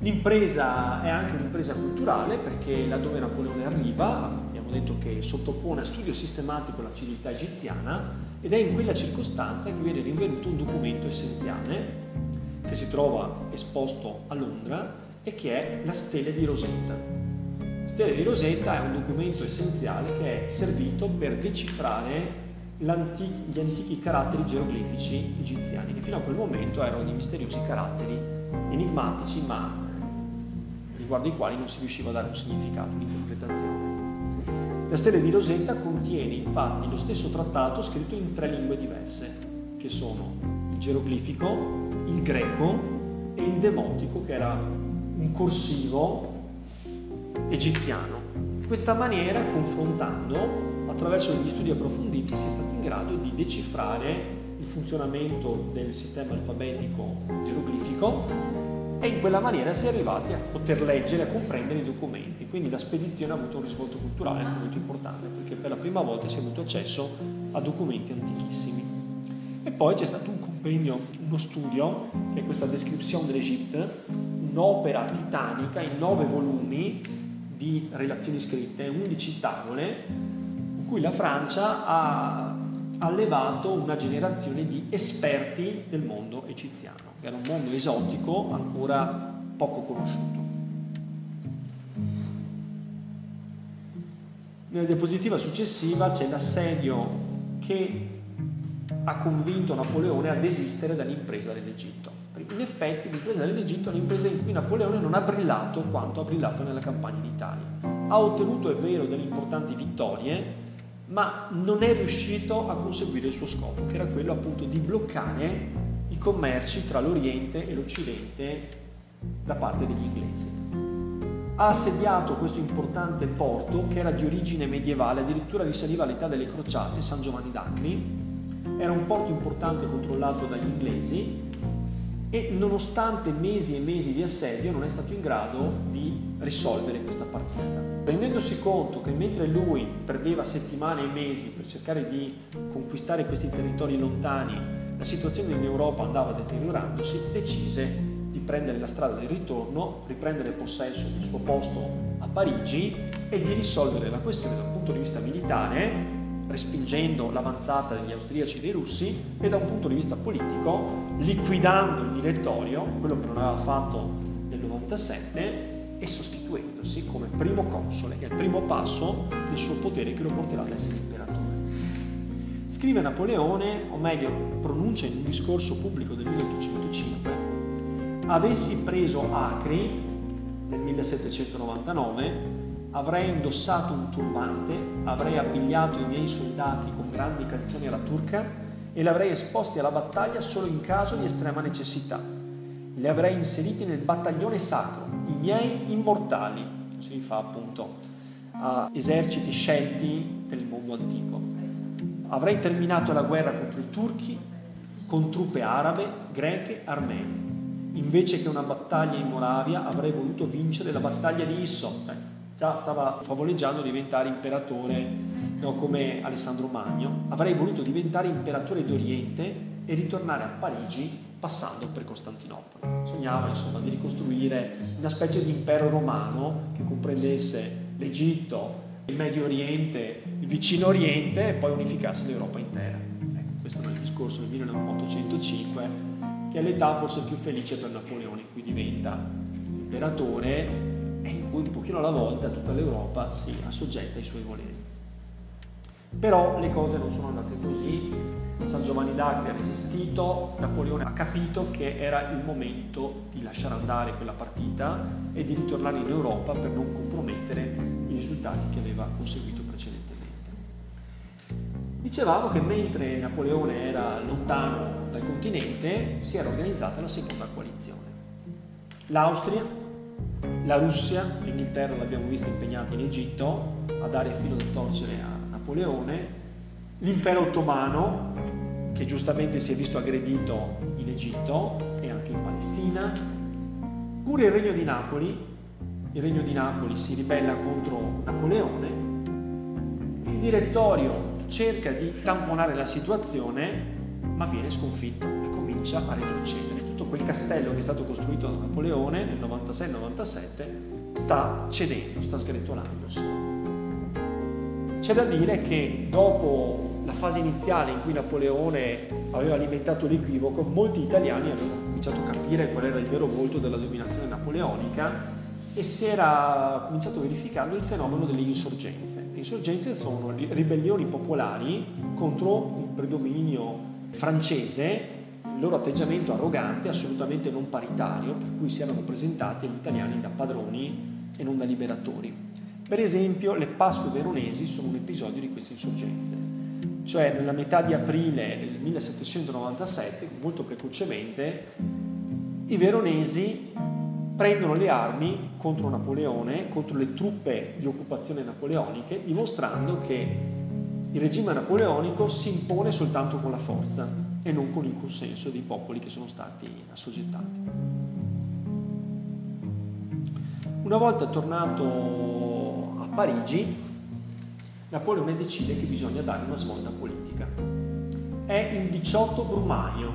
L'impresa è anche un'impresa culturale, perché laddove Napoleone arriva, abbiamo detto che sottopone a studio sistematico la civiltà egiziana, ed è in quella circostanza che viene rinvenuto un documento essenziale che si trova esposto a Londra e che è la Stele di Rosetta. Stele di Rosetta è un documento essenziale che è servito per decifrare gli antichi caratteri geroglifici egiziani, che fino a quel momento erano dei misteriosi caratteri enigmatici, ma riguardo ai quali non si riusciva a dare un significato, un'interpretazione. La Stele di Rosetta contiene infatti lo stesso trattato scritto in 3 lingue diverse, che sono il geroglifico, il greco e il demotico, che era un corsivo egiziano. In questa maniera, confrontando, attraverso degli studi approfonditi, si è stati in grado di decifrare il funzionamento del sistema alfabetico geroglifico, e in quella maniera si è arrivati a poter leggere, a comprendere i documenti. Quindi la spedizione ha avuto un risvolto culturale anche molto importante, perché per la prima volta si è avuto accesso a documenti antichissimi. E poi c'è stato un compendio, uno studio, che è questa Description de l'Égypte, un'opera titanica in 9 volumi di relazioni scritte, 11 tavole, in cui la Francia ha allevato una generazione di esperti del mondo egiziano. Era un mondo esotico ancora poco conosciuto. Nella diapositiva successiva c'è l'assedio che ha convinto Napoleone a desistere dall'impresa dell'Egitto. In effetti l'impresa dell'Egitto è un'impresa in cui Napoleone non ha brillato quanto ha brillato nella campagna d'Italia. Ha ottenuto, è vero, delle importanti vittorie, ma non è riuscito a conseguire il suo scopo, che era quello appunto di bloccare i commerci tra l'Oriente e l'Occidente da parte degli inglesi. Ha assediato questo importante porto che era di origine medievale, addirittura risaliva all'età delle crociate, San Giovanni d'Acri. Era un porto importante controllato dagli inglesi e nonostante mesi e mesi di assedio non è stato in grado di risolvere questa partita. Rendendosi conto che mentre lui perdeva settimane e mesi per cercare di conquistare questi territori lontani, la situazione in Europa andava deteriorandosi, decise di prendere la strada del ritorno, riprendere possesso del suo posto a Parigi e di risolvere la questione dal punto di vista militare, respingendo l'avanzata degli austriaci e dei russi, e da un punto di vista politico liquidando il direttorio, quello che non aveva fatto nel 97, e sostituendosi come primo console, che è il primo passo del suo potere che lo porterà ad essere imperatore. Scrive Napoleone, o meglio pronuncia in un discorso pubblico del 1805: avessi preso Acri nel 1799, avrei indossato un turbante, avrei abbigliato i miei soldati con grandi canzoni alla turca e li avrei esposti alla battaglia solo in caso di estrema necessità. Li avrei inseriti nel battaglione sacro, i miei immortali, si rifà appunto a eserciti scelti del mondo antico. Avrei terminato la guerra contro i turchi con truppe arabe, greche, armene. Invece che una battaglia in Moravia avrei voluto vincere la battaglia di Issotta. Già stava favoleggiando diventare imperatore, no, come Alessandro Magno. Avrei voluto diventare imperatore d'Oriente e ritornare a Parigi passando per Costantinopoli. Sognava insomma di ricostruire una specie di impero romano che comprendesse l'Egitto, il Medio Oriente, il Vicino Oriente e poi unificasse l'Europa intera. Ecco, questo era il discorso del 1805, che è l'età forse più felice per Napoleone, in cui diventa imperatore, in cui un pochino alla volta tutta l'Europa si assoggetta ai suoi voleri. Però le cose non sono andate così, San Giovanni d'Acri ha resistito, Napoleone ha capito che era il momento di lasciare andare quella partita e di ritornare in Europa per non compromettere i risultati che aveva conseguito precedentemente. Dicevamo che mentre Napoleone era lontano dal continente si era organizzata la seconda coalizione. L'Austria, la Russia, l'Inghilterra l'abbiamo vista impegnata in Egitto a dare filo da torcere a Napoleone, l'impero ottomano che giustamente si è visto aggredito in Egitto e anche in Palestina, pure il Regno di Napoli. Il Regno di Napoli si ribella contro Napoleone, il direttorio cerca di tamponare la situazione ma viene sconfitto e comincia a retrocedere. Quel castello che è stato costruito da Napoleone nel 96-97 sta cedendo, sta sgretolandosi. C'è da dire che dopo la fase iniziale in cui Napoleone aveva alimentato l'equivoco, molti italiani avevano cominciato a capire qual era il vero volto della dominazione napoleonica e si era cominciato a verificare il fenomeno delle insorgenze. Le insorgenze sono ribellioni popolari contro il predominio francese, il loro atteggiamento arrogante, assolutamente non paritario, per cui si erano presentati agli italiani da padroni e non da liberatori. Per esempio le Pasque veronesi sono un episodio di queste insorgenze, cioè nella metà di aprile del 1797, molto precocemente, i veronesi prendono le armi contro Napoleone, contro le truppe di occupazione napoleoniche, dimostrando che il regime napoleonico si impone soltanto con la forza e non con il consenso dei popoli che sono stati assoggettati. Una volta tornato a Parigi, Napoleone decide che bisogna dare una svolta politica. È il 18 Brumaio.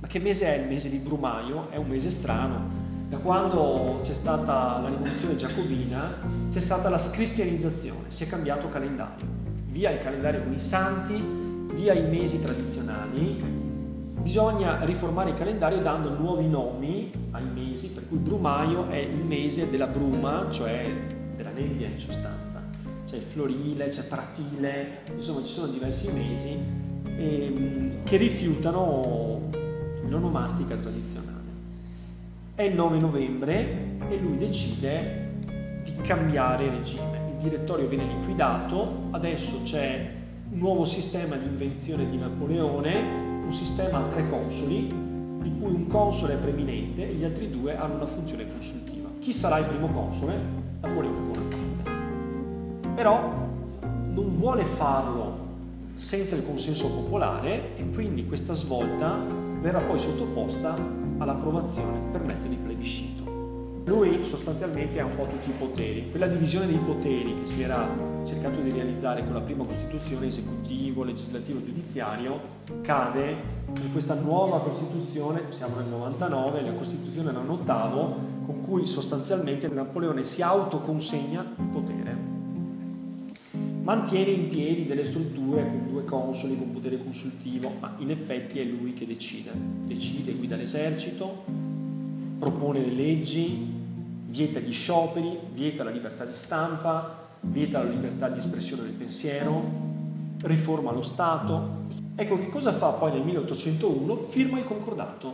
Ma che mese è il mese di Brumaio? È un mese strano. Da quando c'è stata la rivoluzione giacobina c'è stata la scristianizzazione, si è cambiato calendario. Via il calendario con i santi, via i mesi tradizionali, bisogna riformare il calendario dando nuovi nomi ai mesi, per cui Brumaio è il mese della bruma, cioè della nebbia in sostanza. c'è florile, c'è pratile, insomma ci sono diversi mesi che rifiutano l'onomastica tradizionale. È il 9 novembre e lui decide di cambiare regime. Il direttorio viene liquidato, adesso c'è un nuovo sistema di invenzione di Napoleone, un sistema a 3 consoli, di cui un console è preminente e gli altri 2 hanno una funzione consultiva. Chi sarà il primo console? Napoleone Bonaparte. Però non vuole farlo senza il consenso popolare e quindi questa svolta verrà poi sottoposta all'approvazione per mezzo di plebiscito. Lui sostanzialmente ha un po' tutti i poteri. Quella divisione dei poteri che si era cercato di realizzare con la prima Costituzione, esecutivo, legislativo, giudiziario, cade in questa nuova Costituzione, siamo nel 99, la Costituzione è l'8avo, con cui sostanzialmente Napoleone si autoconsegna il potere. Mantiene in piedi delle strutture con 2 consoli, con potere consultivo, ma in effetti è lui che decide. Decide, guida l'esercito, propone le leggi, vieta gli scioperi, vieta la libertà di stampa, vieta la libertà di espressione del pensiero, riforma lo Stato. Ecco che cosa fa poi nel 1801? Firma il concordato.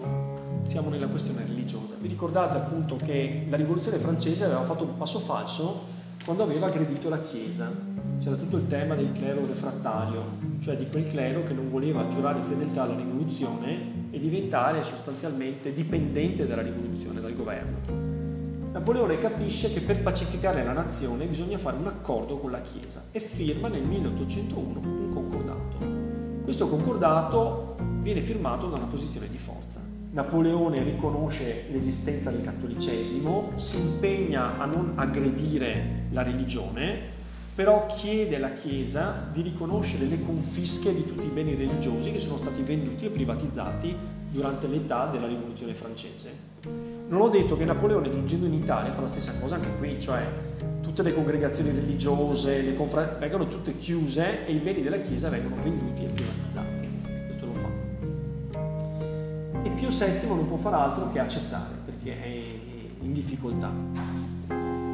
Siamo nella questione religiosa. Vi ricordate appunto che la rivoluzione francese aveva fatto un passo falso quando aveva aggredito la Chiesa. C'era tutto il tema del clero refrattario, cioè di quel clero che non voleva giurare fedeltà alla rivoluzione e diventare sostanzialmente dipendente dalla rivoluzione, dal governo. Napoleone capisce che per pacificare la nazione bisogna fare un accordo con la Chiesa e firma nel 1801 un concordato. Questo concordato viene firmato da una posizione di forza. Napoleone riconosce l'esistenza del cattolicesimo, si impegna a non aggredire la religione, però chiede alla Chiesa di riconoscere le confische di tutti i beni religiosi che sono stati venduti e privatizzati durante l'età della Rivoluzione francese. Non ho detto che Napoleone, giungendo in Italia, fa la stessa cosa anche qui, cioè tutte le congregazioni religiose, vengono tutte chiuse e i beni della Chiesa vengono venduti e privatizzati. Questo lo fa. E Pio VII non può far altro che accettare, perché è in difficoltà.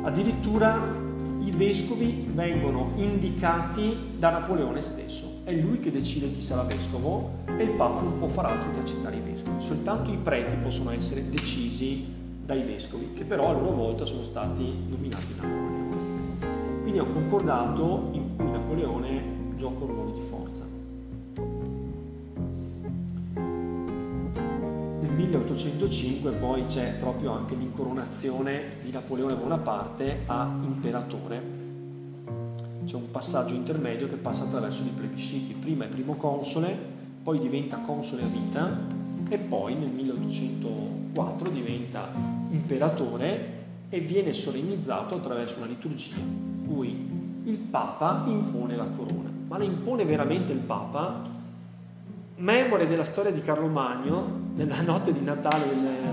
Addirittura i vescovi vengono indicati da Napoleone stesso. È lui che decide chi sarà vescovo e il Papa non può far altro che accettare i vescovi. Soltanto i preti possono essere decisi dai vescovi, che però a loro volta sono stati nominati da Napoleone. Quindi è un concordato in cui Napoleone gioca un ruolo di forza. Nel 1805 poi c'è proprio anche l'incoronazione di Napoleone Bonaparte a imperatore. C'è un passaggio intermedio che passa attraverso dei plebisciti. Prima è primo console, poi diventa console a vita e poi nel 1804 diventa imperatore e viene solennizzato attraverso una liturgia in cui il Papa impone la corona. Ma la impone veramente il Papa? Memore della storia di Carlo Magno, nella notte di Natale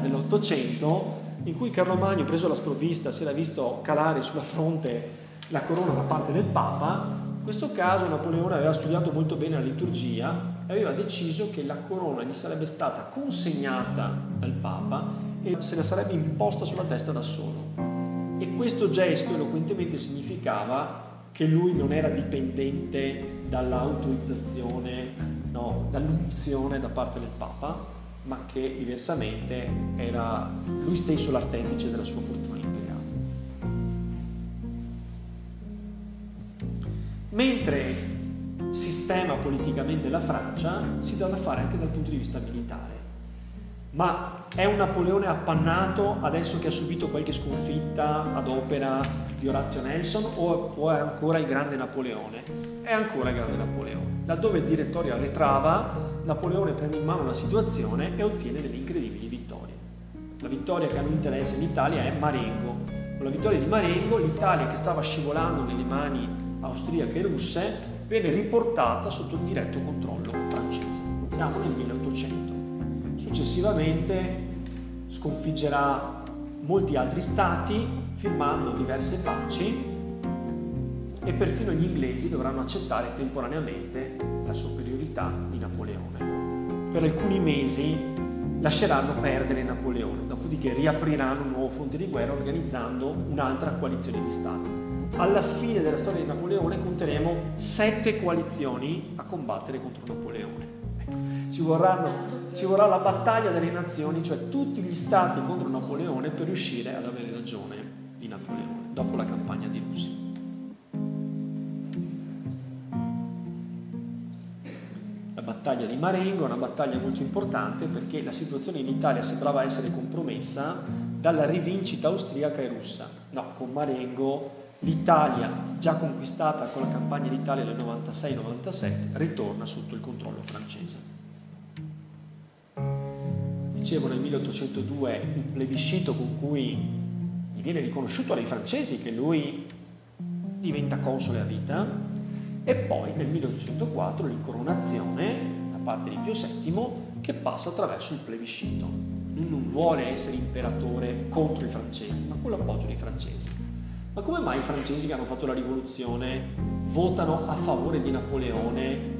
dell'Ottocento, in cui Carlo Magno, preso alla sprovvista, si era visto calare sulla fronte la corona da parte del Papa. In questo caso Napoleone aveva studiato molto bene la liturgia e aveva deciso che la corona gli sarebbe stata consegnata dal Papa e se la sarebbe imposta sulla testa da solo. E questo gesto eloquentemente significava che lui non era dipendente dall'autorizzazione, dall'unzione da parte del Papa, ma che diversamente era lui stesso l'artefice della sua fortuna imperiale. Mentre sistema politicamente la Francia, si dà da fare anche dal punto di vista militare. Ma è un Napoleone appannato adesso che ha subito qualche sconfitta ad opera di Horatio Nelson o è ancora il grande Napoleone? È ancora il grande Napoleone. Laddove il direttorio arretrava, Napoleone prende in mano la situazione e ottiene delle incredibili vittorie. La vittoria che a lui interessa in Italia è Marengo. Con la vittoria di Marengo, l'Italia che stava scivolando nelle mani austriache e russe viene riportata sotto il diretto controllo francese. Siamo nel 1800. Successivamente sconfiggerà molti altri stati firmando diverse paci e perfino gli inglesi dovranno accettare temporaneamente la superiorità di Napoleone. Per alcuni mesi lasceranno perdere Napoleone, dopodiché riapriranno un nuovo fronte di guerra organizzando un'altra coalizione di stati. alla fine della storia di Napoleone conteremo 7 coalizioni a combattere contro Napoleone. Ci vorrà la battaglia delle nazioni, cioè tutti gli stati contro Napoleone, per riuscire ad avere ragione di Napoleone dopo la campagna di Russia. La battaglia di Marengo è una battaglia molto importante perché la situazione in Italia sembrava essere compromessa dalla rivincita austriaca e russa. No, con Marengo l'Italia, già conquistata con la campagna d'Italia del 96-97, ritorna sotto il controllo francese. Dicevo, nel 1802 un plebiscito con cui gli viene riconosciuto dai francesi che lui diventa console a vita, e poi nel 1804 l'incoronazione da parte di Pio VII, che passa attraverso il plebiscito. Lui non vuole essere imperatore contro i francesi, ma con l'appoggio dei francesi. Ma come mai i francesi, che hanno fatto la rivoluzione, votano a favore di Napoleone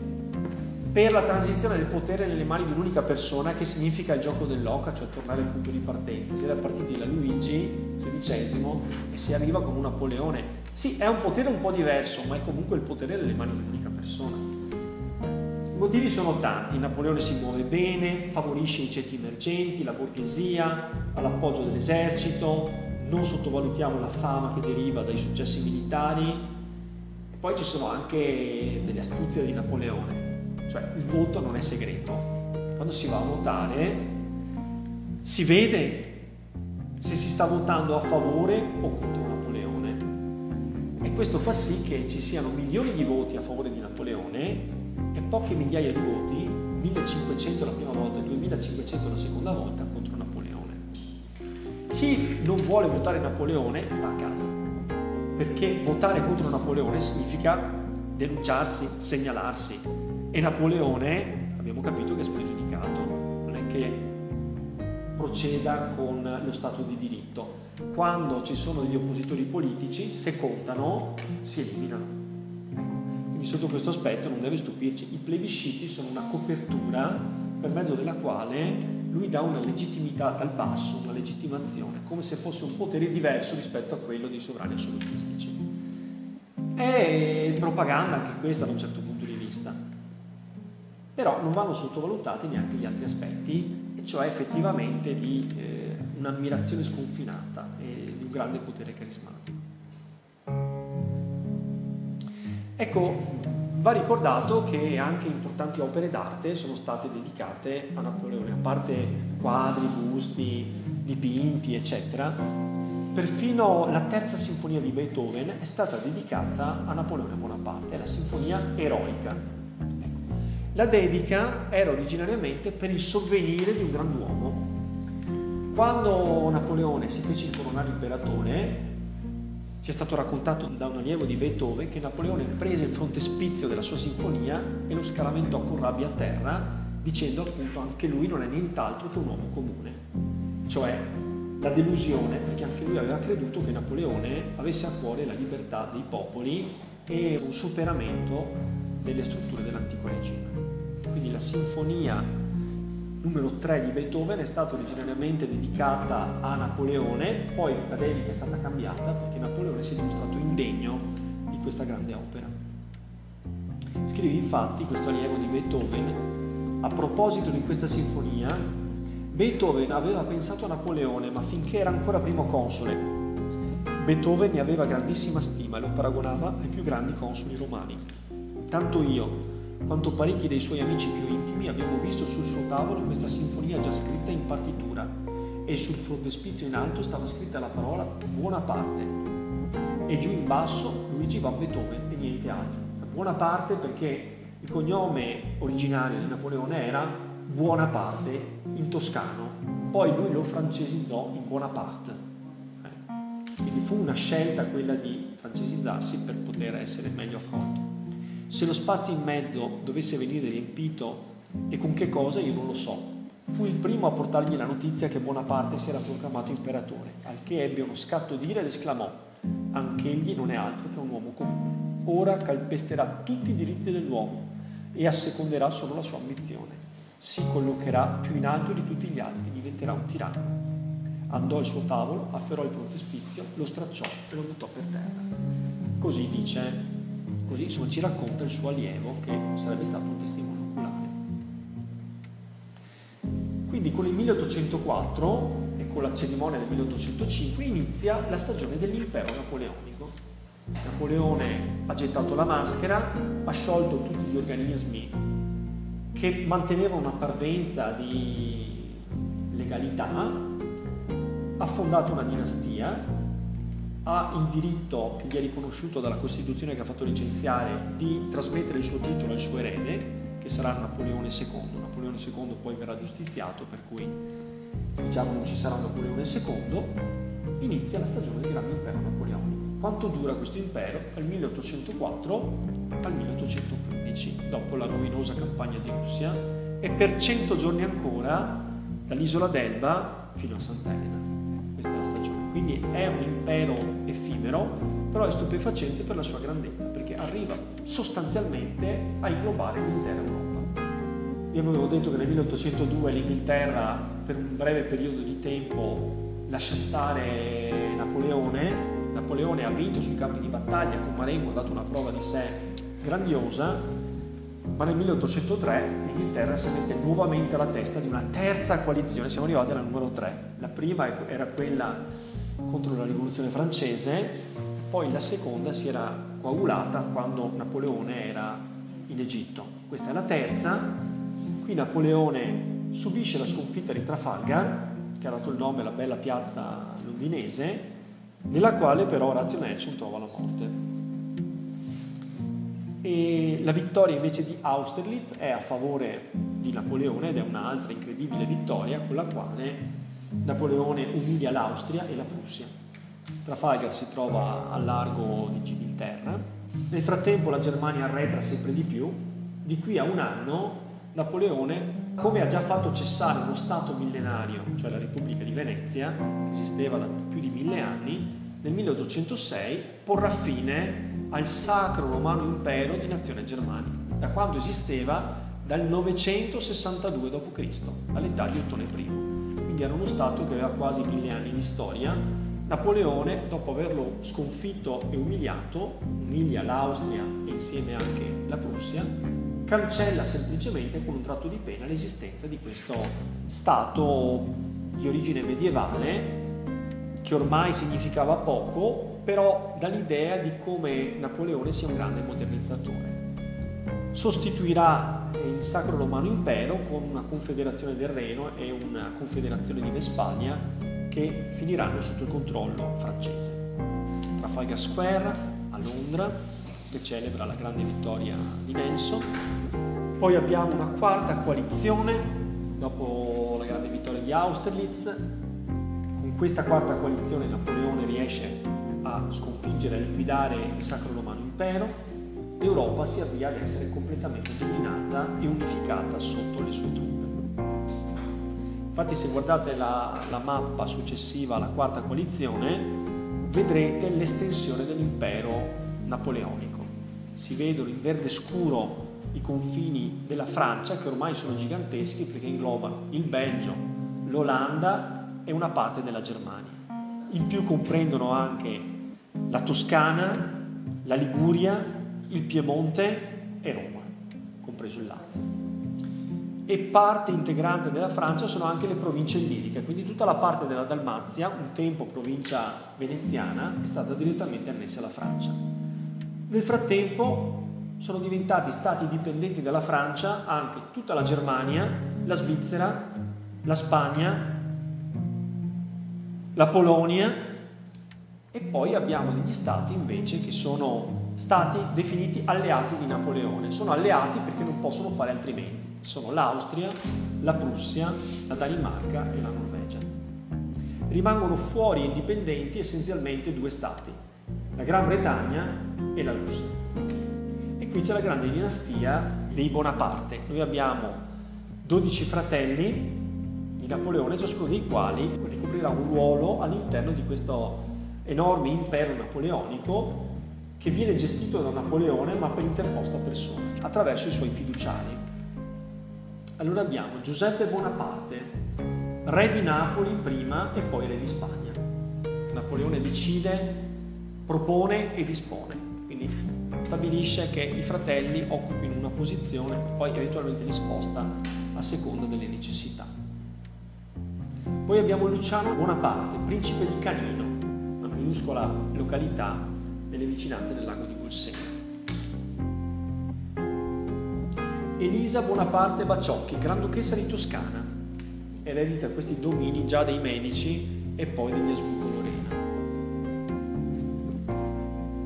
per la transizione del potere nelle mani di un'unica persona, che significa il gioco dell'oca, cioè tornare al punto di partenza? Si era partiti da Luigi XVI e si arriva con un Napoleone. Sì, è un potere un po' diverso, ma è comunque il potere nelle mani di un'unica persona. I motivi sono tanti. Napoleone si muove bene, favorisce i ceti emergenti, la borghesia, ha l'appoggio dell'esercito, non sottovalutiamo la fama che deriva dai successi militari, e poi ci sono anche delle astuzie di Napoleone. Cioè, il voto non è segreto. Quando si va a votare si vede se si sta votando a favore o contro Napoleone, e questo fa sì che ci siano milioni di voti a favore di Napoleone e poche migliaia di voti, 1500 la prima volta e 2500 la seconda volta, contro Napoleone. Chi non vuole votare Napoleone sta a casa, perché votare contro Napoleone significa denunciarsi, segnalarsi. E Napoleone, abbiamo capito, che è spregiudicato, non è che proceda con lo stato di diritto. Quando ci sono degli oppositori politici, se contano, si eliminano. Ecco. Quindi sotto questo aspetto non deve stupirci. I plebisciti sono una copertura per mezzo della quale lui dà una legittimità dal basso, una legittimazione, come se fosse un potere diverso rispetto a quello dei sovrani assolutistici. È propaganda anche questa, da un certo punto di vista. Però non vanno sottovalutati neanche gli altri aspetti, e cioè effettivamente di un'ammirazione sconfinata e di un grande potere carismatico. Ecco, va ricordato che anche importanti opere d'arte sono state dedicate a Napoleone, a parte quadri, busti, dipinti, eccetera. Perfino la terza sinfonia di Beethoven è stata dedicata a Napoleone Bonaparte, è la sinfonia eroica. La dedica era originariamente per il sovvenire di un grand'uomo. Quando Napoleone si fece incoronare imperatore, ci è stato raccontato da un allievo di Beethoven che Napoleone prese il frontespizio della sua sinfonia e lo scaraventò con rabbia a terra, dicendo appunto anche lui non è nient'altro che un uomo comune. Cioè la delusione, perché anche lui aveva creduto che Napoleone avesse a cuore la libertà dei popoli e un superamento delle strutture dell'antico regime. Quindi la sinfonia numero 3 di Beethoven è stata originariamente dedicata a Napoleone, poi la dedica è stata cambiata perché Napoleone si è dimostrato indegno di questa grande opera. Scrive infatti questo allievo di Beethoven: a proposito di questa sinfonia, Beethoven aveva pensato a Napoleone, ma finché era ancora primo console Beethoven ne aveva grandissima stima e lo paragonava ai più grandi consoli romani. Tanto io, quanto parecchi dei suoi amici più intimi, abbiamo visto sul suo tavolo questa sinfonia già scritta in partitura, e sul frontespizio in alto stava scritta la parola Bonaparte, e giù in basso Luigi van Beethoven e niente altro. Bonaparte perché il cognome originario di Napoleone era Buonaparte in toscano, poi lui lo francesizzò in Bonaparte. Quindi fu una scelta quella di francesizzarsi per poter essere meglio accolto. Se lo spazio in mezzo dovesse venire riempito, e con che cosa io non lo so. Fu il primo a portargli la notizia che Bonaparte si era proclamato imperatore, al che ebbe uno scatto d'ira ed esclamò: anch'egli non è altro che un uomo comune. Ora calpesterà tutti i diritti dell'uomo e asseconderà solo la sua ambizione. Si collocherà più in alto di tutti gli altri e diventerà un tiranno. Andò al suo tavolo, afferrò il frontespizio, lo stracciò e lo buttò per terra. Così dice, così insomma ci racconta il suo allievo che sarebbe stato un testimone oculare. Quindi con il 1804 e con la cerimonia del 1805 inizia la stagione dell'impero napoleonico. Napoleone ha gettato la maschera, ha sciolto tutti gli organismi che mantenevano una parvenza di legalità, ha fondato una dinastia, ha il diritto che gli è riconosciuto dalla Costituzione che ha fatto licenziare di trasmettere il suo titolo al suo erede, che sarà Napoleone II. Napoleone II poi verrà giustiziato, per cui diciamo non ci sarà Napoleone II. Inizia la stagione del grande impero napoleonico. Quanto dura questo impero? Dal 1804 al 1815, dopo la rovinosa campagna di Russia, e per 100 giorni ancora dall'isola d'Elba fino a Sant'Elena. Questa è la stagione. Quindi è un impero effimero, però è stupefacente per la sua grandezza, perché arriva sostanzialmente a inglobare l'intera Europa. Io avevo detto che nel 1802 l'Inghilterra per un breve periodo di tempo lascia stare Napoleone. Napoleone ha vinto sui campi di battaglia, con Marengo ha dato una prova di sé grandiosa, ma nel 1803 l'Inghilterra si mette nuovamente alla testa di una terza coalizione, siamo arrivati alla numero 3. La prima era quella contro la rivoluzione francese, poi la seconda si era coagulata quando Napoleone era in Egitto. Questa è la terza. Qui Napoleone subisce la sconfitta di Trafalgar, che ha dato il nome alla bella piazza londinese, nella quale però Horatio Nelson trova la morte. E la vittoria invece di Austerlitz è a favore di Napoleone ed è un'altra incredibile vittoria con la quale Napoleone umilia l'Austria e la Prussia. Trafalgar si trova al largo di Gibilterra. Nel frattempo la Germania arretra sempre di più. Di qui a un anno Napoleone, come ha già fatto cessare uno stato millenario, cioè la Repubblica di Venezia, che esisteva da più di 1000 anni, nel 1806 porrà fine al Sacro Romano Impero di nazione germanica, da quando esisteva dal 962 d.C., all'età di Ottone I. Era uno stato che aveva quasi 1000 anni di storia. Napoleone, dopo averlo sconfitto e umiliato, umilia l'Austria e insieme anche la Prussia, cancella semplicemente con un tratto di pena l'esistenza di questo stato di origine medievale, che ormai significava poco, però dà l'idea di come Napoleone sia un grande modernizzatore. Sostituirà il Sacro Romano Impero con una Confederazione del Reno e una Confederazione di Vespagna, che finiranno sotto il controllo francese. Trafalgar Square a Londra, che celebra la grande vittoria di Nelson. Poi abbiamo una quarta coalizione dopo la grande vittoria di Austerlitz. Con questa quarta coalizione Napoleone riesce a sconfiggere e liquidare il Sacro Romano Impero. L'Europa si avvia ad essere completamente dominata e unificata sotto le sue truppe. Infatti, se guardate la mappa successiva alla quarta coalizione, vedrete l'estensione dell'impero napoleonico. Si vedono in verde scuro i confini della Francia, che ormai sono giganteschi perché inglobano il Belgio, l'Olanda e una parte della Germania. In più comprendono anche la Toscana, la Liguria, il Piemonte e Roma, compreso il Lazio. E parte integrante della Francia sono anche le province illiriche, quindi tutta la parte della Dalmazia, un tempo provincia veneziana, è stata direttamente annessa alla Francia. Nel frattempo sono diventati stati dipendenti dalla Francia anche tutta la Germania, la Svizzera, la Spagna, la Polonia, e poi abbiamo degli stati invece che sono stati definiti alleati di Napoleone. Sono alleati perché non possono fare altrimenti. Sono l'Austria, la Prussia, la Danimarca e la Norvegia. Rimangono fuori e dipendenti essenzialmente due stati, la Gran Bretagna e la Russia. E qui c'è la grande dinastia dei Bonaparte. Noi abbiamo 12 fratelli di Napoleone, ciascuno dei quali ricoprirà un ruolo all'interno di questo enorme impero napoleonico, che viene gestito da Napoleone ma per interposta persona, attraverso i suoi fiduciari. Allora abbiamo Giuseppe Bonaparte, re di Napoli prima e poi re di Spagna. Napoleone decide, propone e dispone. fratelli, stabilisce che i fratelli occupino una posizione poi eventualmente disposta a seconda delle necessità. Poi abbiamo Luciano Bonaparte, principe di Canino, una minuscola località nelle vicinanze del lago di Bolsena. Elisa Bonaparte Baciocchi, granduchessa di Toscana, ed eredita questi domini già dei Medici e poi degli Asburgo-Lorena.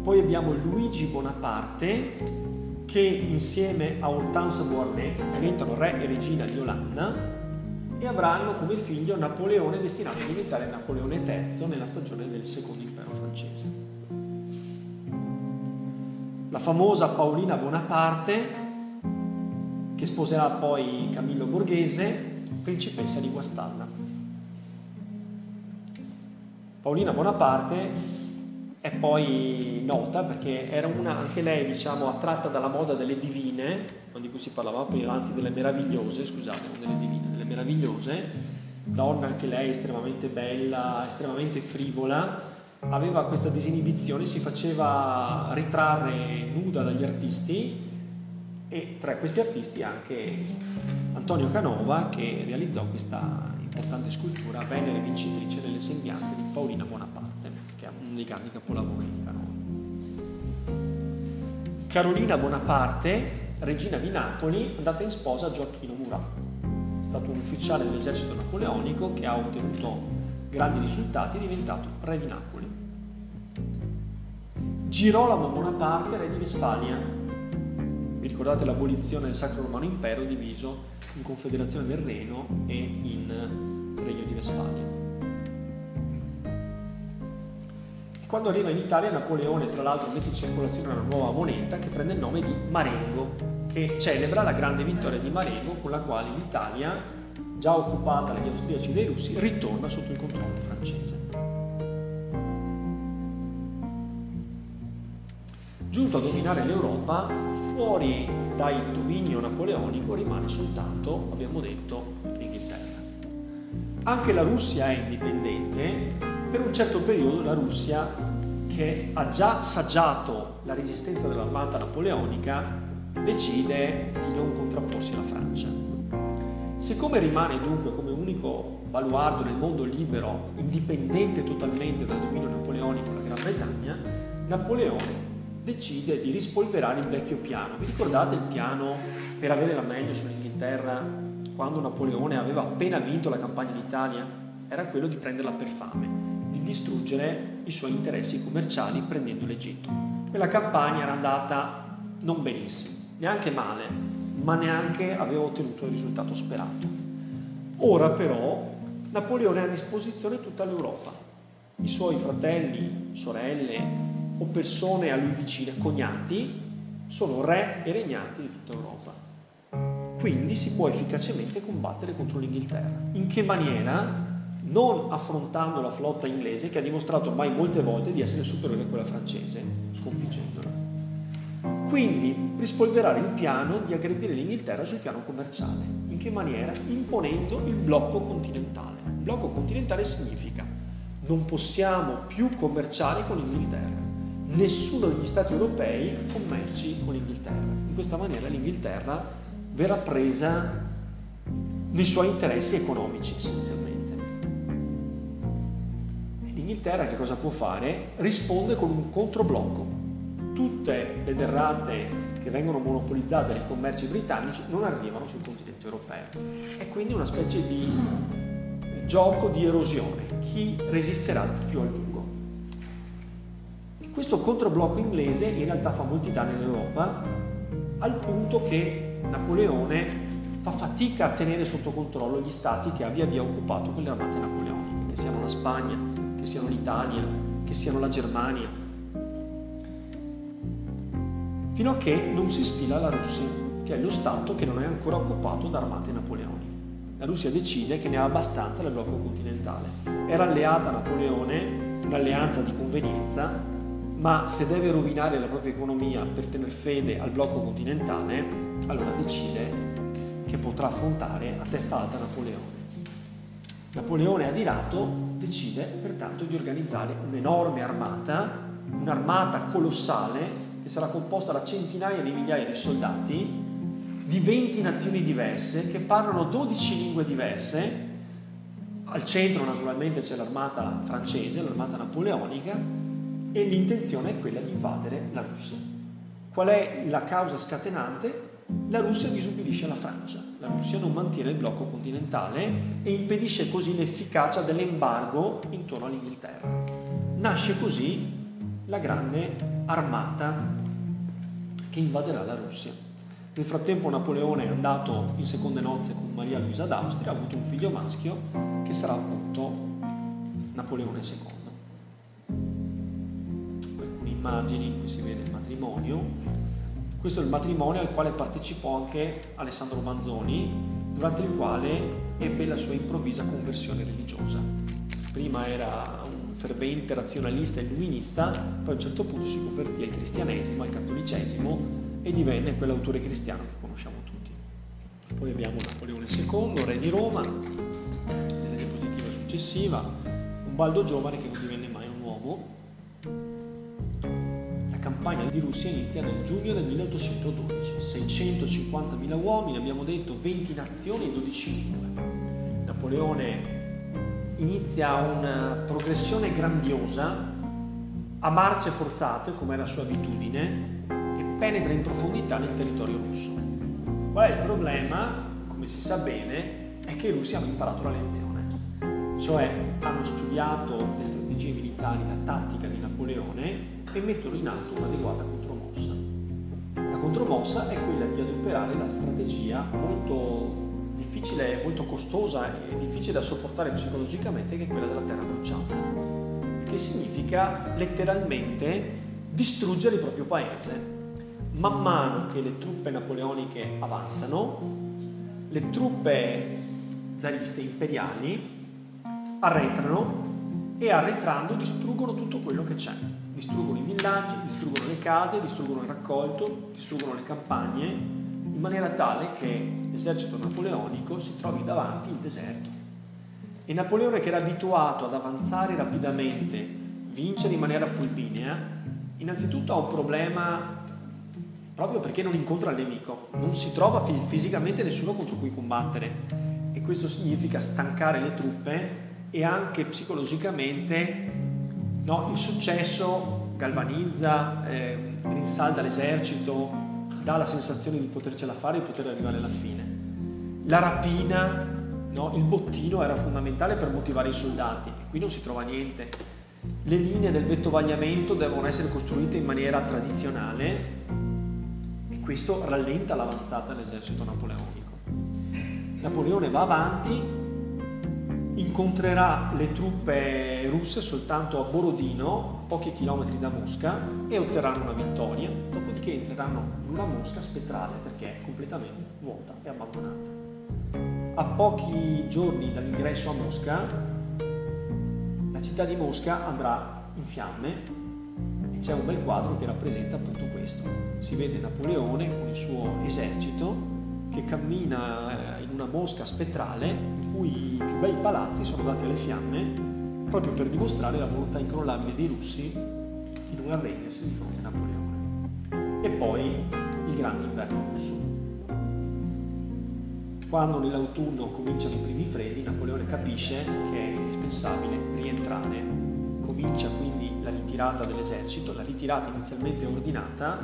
Poi abbiamo Luigi Bonaparte, che insieme a Hortense Beauharnais diventano re e regina di Olanda e avranno come figlio Napoleone, destinato a diventare Napoleone III nella stagione del Secondo Impero francese. La famosa Paolina Bonaparte, che sposerà poi Camillo Borghese, principessa di Guastalla. Paolina Bonaparte è poi nota perché era una, anche lei, diciamo, attratta dalla moda delle divine, non di cui si parlava prima, anzi delle meravigliose, scusate, non delle divine, delle meravigliose, donna anche lei estremamente bella, estremamente frivola, aveva questa disinibizione, si faceva ritrarre nuda dagli artisti, e tra questi artisti anche Antonio Canova, che realizzò questa importante scultura Venere vincitrice nelle sembianze di Paolina Bonaparte, che è uno dei grandi capolavori di Canova. Carolina Bonaparte, regina di Napoli, è andata in sposa a Gioacchino Murat, è stato un ufficiale dell'esercito napoleonico che ha ottenuto grandi risultati e è diventato re di Napoli. Girolamo Bonaparte, re di Vestfalia, vi ricordate l'abolizione del Sacro Romano Impero diviso in Confederazione del Reno e in Regno di Vestfalia. Quando arriva in Italia, Napoleone tra l'altro mette in circolazione una nuova moneta che prende il nome di Marengo, che celebra la grande vittoria di Marengo, con la quale l'Italia, già occupata dagli austriaci e dai russi, ritorna sotto il controllo francese. Giunto a dominare l'Europa, fuori dal dominio napoleonico rimane soltanto, abbiamo detto, l'Inghilterra. Anche la Russia è indipendente. Per un certo periodo la Russia, che ha già saggiato la resistenza dell'armata napoleonica, decide di non contrapporsi alla Francia. Siccome rimane dunque come unico baluardo nel mondo libero, indipendente totalmente dal dominio napoleonico la Gran Bretagna, Napoleone decide di rispolverare il vecchio piano. Vi ricordate il piano per avere la meglio sull'Inghilterra quando Napoleone aveva appena vinto la campagna d'Italia? Era quello di prenderla per fame, di distruggere i suoi interessi commerciali prendendo l'Egitto. Quella campagna era andata non benissimo, neanche male, ma neanche aveva ottenuto il risultato sperato. Ora però Napoleone ha a disposizione tutta l'Europa, i suoi fratelli, sorelle o persone a lui vicine, cognati, sono re e regnanti di tutta Europa. Quindi si può efficacemente combattere contro l'Inghilterra. In che maniera? Non affrontando la flotta inglese, che ha dimostrato ormai molte volte di essere superiore a quella francese, sconfiggendola. Quindi rispolverare il piano di aggredire l'Inghilterra sul piano commerciale. In che maniera? Imponendo il blocco continentale. Il blocco continentale significa: non possiamo più commerciare con l'Inghilterra, nessuno degli stati europei commerci con l'Inghilterra. In questa maniera l'Inghilterra verrà presa nei suoi interessi economici, essenzialmente. L'Inghilterra che cosa può fare? Risponde con un controblocco. Tutte le derrate che vengono monopolizzate dai commerci britannici non arrivano sul continente europeo. È quindi una specie di gioco di erosione. Chi resisterà più a lungo? E questo controblocco inglese in realtà fa molti danni all'Europa, al punto che Napoleone fa fatica a tenere sotto controllo gli stati che ha via via occupato con le armate napoleoniche, che siano la Spagna, che siano l'Italia, che siano la Germania, fino a che non si sfila la Russia, che è lo stato che non è ancora occupato da armate napoleoniche. La Russia decide che ne ha abbastanza del blocco continentale. Era alleata a Napoleone, un'alleanza di convenienza, ma se deve rovinare la propria economia per tener fede al blocco continentale, allora decide che potrà affrontare a testa alta Napoleone. Napoleone adirato decide pertanto di organizzare un'enorme armata, un'armata colossale che sarà composta da centinaia di migliaia di soldati di 20 nazioni diverse che parlano 12 lingue diverse. Al centro naturalmente c'è l'armata francese, l'armata napoleonica, e l'intenzione è quella di invadere la Russia. Qual è la causa scatenante? La Russia disubbidisce alla Francia, la Russia non mantiene il blocco continentale e impedisce così l'efficacia dell'embargo intorno all'Inghilterra. Nasce così la grande armata che invaderà la Russia. Nel frattempo Napoleone è andato in seconde nozze con Maria Luisa d'Austria, ha avuto un figlio maschio che sarà appunto Napoleone II. Alcune immagini in cui si vede il matrimonio. Questo è il matrimonio al quale partecipò anche Alessandro Manzoni, durante il quale ebbe la sua improvvisa conversione religiosa. Prima era un fervente razionalista e illuminista, poi a un certo punto si convertì al cristianesimo, al cattolicesimo e divenne quell'autore cristiano che conosciamo tutti. Poi abbiamo Napoleone II, re di Roma, nella diapositiva successiva, un baldo giovane che non divenne mai un uomo. La campagna di Russia inizia nel giugno del 1812, 650.000 uomini, abbiamo detto 20 nazioni e 12 lingue. Napoleone inizia una progressione grandiosa, a marce forzate, come è la sua abitudine, e penetra in profondità nel territorio russo. Qual è il problema? Come si sa bene, è che i russi hanno imparato la lezione, cioè hanno studiato le strategie militari, la tattica di Napoleone, e mettono in atto un'adeguata contromossa. La contromossa è quella di adoperare la strategia molto difficile, molto costosa e difficile da sopportare psicologicamente, che è quella della terra bruciata, che significa letteralmente distruggere il proprio paese. Man mano che le truppe napoleoniche avanzano, le truppe zariste imperiali arretrano e arretrando distruggono tutto quello che c'è. Distruggono i villaggi, distruggono le case, distruggono il raccolto, distruggono le campagne, in maniera tale che l'esercito napoleonico si trovi davanti il deserto. E Napoleone, che era abituato ad avanzare rapidamente, vincere in maniera fulminea, innanzitutto ha un problema proprio perché non incontra il nemico, non si trova fisicamente nessuno contro cui combattere, e questo significa stancare le truppe e anche psicologicamente. No, il successo galvanizza, rinsalda l'esercito, dà la sensazione di potercela fare e poter arrivare alla fine. La rapina, no, il bottino era fondamentale per motivare i soldati, e qui non si trova niente. Le linee del vettovagliamento devono essere costruite in maniera tradizionale, e questo rallenta l'avanzata dell'esercito napoleonico. Napoleone va avanti, incontrerà le truppe russe soltanto a Borodino, a pochi chilometri da Mosca, e otterranno una vittoria, dopodiché entreranno in una Mosca spettrale perché è completamente vuota e abbandonata. A pochi giorni dall'ingresso a Mosca, la città di Mosca andrà in fiamme, e c'è un bel quadro che rappresenta appunto questo. Si vede Napoleone con il suo esercito che cammina in una Mosca spettrale in cui i più bei palazzi sono dati alle fiamme, proprio per dimostrare la volontà incrollabile dei russi di non arrendersi di fronte a Napoleone. E poi il grande inverno russo. Quando nell'autunno cominciano i primi freddi, Napoleone capisce che è indispensabile rientrare. Comincia quindi la ritirata dell'esercito, la ritirata inizialmente ordinata,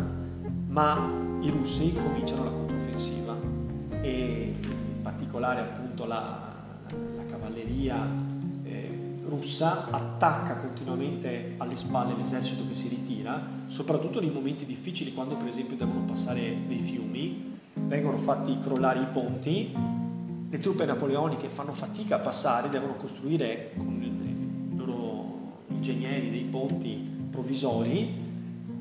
ma i russi cominciano la controffensiva, e in particolare appunto la cavalleria russa attacca continuamente alle spalle l'esercito che si ritira, soprattutto nei momenti difficili, quando per esempio devono passare dei fiumi, vengono fatti crollare i ponti, le truppe napoleoniche fanno fatica a passare, devono costruire con i loro ingegneri dei ponti provvisori,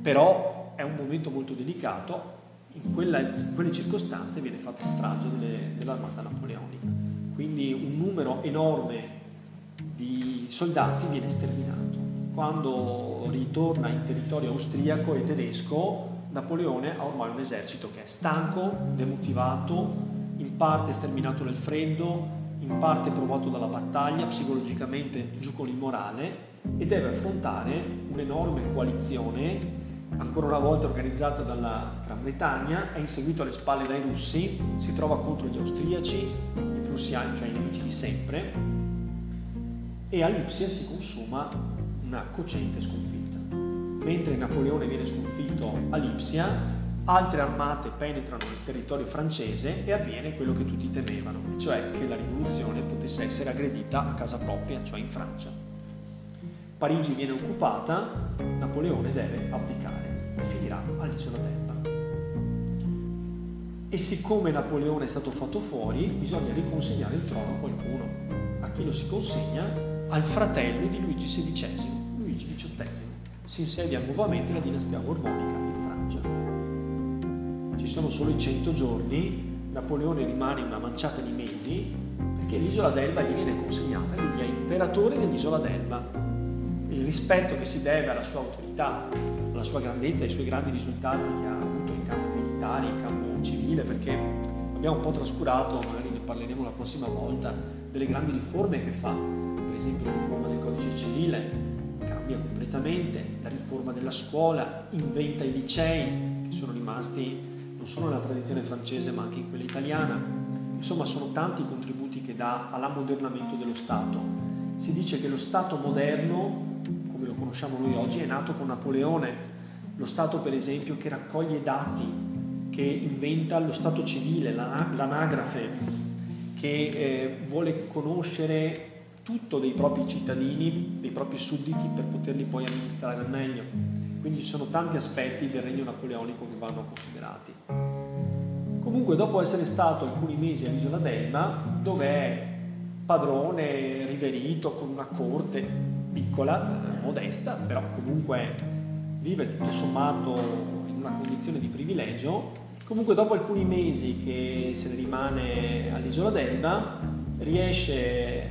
però è un momento molto delicato. In quelle circostanze viene fatta strage dell'armata napoleonica, quindi un numero enorme di soldati viene sterminato. Quando ritorna in territorio austriaco e tedesco, Napoleone ha ormai un esercito che è stanco, demotivato, in parte sterminato nel freddo, in parte provato dalla battaglia, psicologicamente giù con il morale, e deve affrontare un'enorme coalizione ancora una volta organizzata dalla Gran Bretagna, è inseguito alle spalle dai russi, si trova contro gli austriaci, i prussiani, cioè i nemici di sempre, e a Lipsia si consuma una cocente sconfitta. Mentre Napoleone viene sconfitto a Lipsia, altre armate penetrano nel territorio francese e avviene quello che tutti temevano, cioè che la rivoluzione potesse essere aggredita a casa propria, cioè in Francia. Parigi viene occupata, Napoleone deve abdicare e finirà all'inizio della guerra. E siccome Napoleone è stato fatto fuori, bisogna riconsegnare il trono a qualcuno. A chi lo si consegna? Al fratello di Luigi XVI, Luigi XVIII. Si insedia nuovamente la dinastia borbonica in Francia. Ci sono solo i 100 giorni, Napoleone rimane una manciata di mesi, perché l'isola d'Elba gli viene consegnata, quindi è imperatore dell'isola d'Elba. Il rispetto che si deve alla sua autorità, alla sua grandezza, ai suoi grandi risultati che ha avuto in campo militare, in campo civile, perché abbiamo un po' trascurato, magari ne parleremo la prossima volta, delle grandi riforme che fa, per esempio la riforma del codice civile, cambia completamente, la riforma della scuola, inventa i licei che sono rimasti non solo nella tradizione francese ma anche in quella italiana. Insomma, sono tanti i contributi che dà all'ammodernamento dello Stato. Si dice che lo Stato moderno conosciamo noi oggi è nato con Napoleone. Lo Stato, per esempio, che raccoglie dati, che inventa lo Stato civile, l'anagrafe, che vuole conoscere tutto dei propri cittadini, dei propri sudditi, per poterli poi amministrare al meglio. Quindi ci sono tanti aspetti del regno napoleonico che vanno considerati. Comunque, dopo essere stato alcuni mesi all'isola d'Elba, dove è padrone riverito con una corte piccola, modesta, però comunque vive tutto sommato in una condizione di privilegio. Comunque, dopo alcuni mesi che se ne rimane all'isola d'Elba, riesce,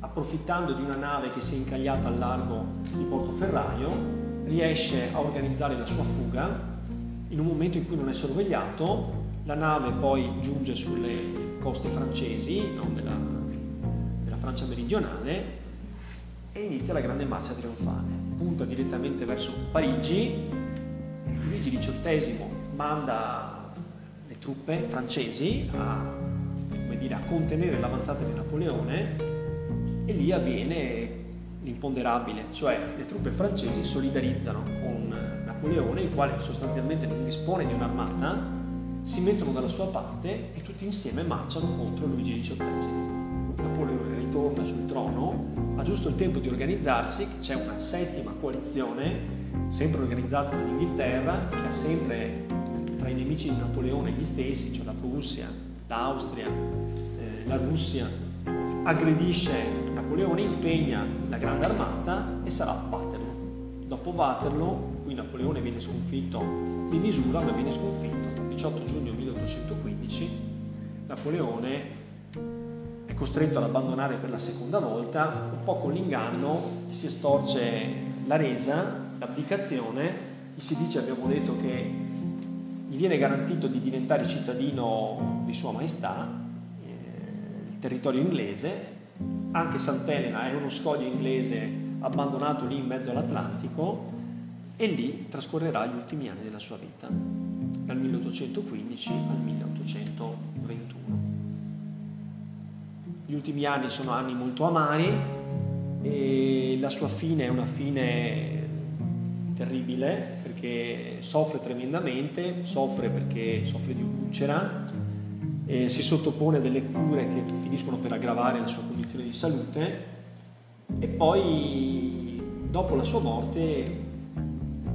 approfittando di una nave che si è incagliata al largo di Portoferraio, riesce a organizzare la sua fuga in un momento in cui non è sorvegliato. La nave poi giunge sulle coste francesi, no, della Francia meridionale, e inizia la grande marcia trionfale. Punta direttamente verso Parigi. Luigi XVIII manda le truppe francesi a contenere l'avanzata di Napoleone, e lì avviene l'imponderabile, cioè le truppe francesi solidarizzano con Napoleone, il quale sostanzialmente non dispone di un'armata, si mettono dalla sua parte e tutti insieme marciano contro Luigi XVIII. Napoleone ritorna sul trono, ha giusto il tempo di organizzarsi, c'è una settima coalizione, sempre organizzata dall'Inghilterra, che ha sempre tra i nemici di Napoleone gli stessi, cioè la Prussia, l'Austria, la Russia. Aggredisce Napoleone, impegna la grande armata e sarà Waterloo. Dopo Waterloo, qui Napoleone viene sconfitto di misura, ma viene sconfitto. 18 giugno 1815, Napoleone è costretto ad abbandonare per la seconda volta, un po' con l'inganno si estorce la resa, l'abdicazione, gli si dice, abbiamo detto, che gli viene garantito di diventare cittadino di Sua Maestà, il territorio inglese, anche Sant'Elena è uno scoglio inglese abbandonato lì in mezzo all'Atlantico, e lì trascorrerà gli ultimi anni della sua vita, dal 1815 al 1821. Gli ultimi anni sono anni molto amari e la sua fine è una fine terribile, perché soffre tremendamente, soffre di un'ulcera, si sottopone a delle cure che finiscono per aggravare la sua condizione di salute, e poi dopo la sua morte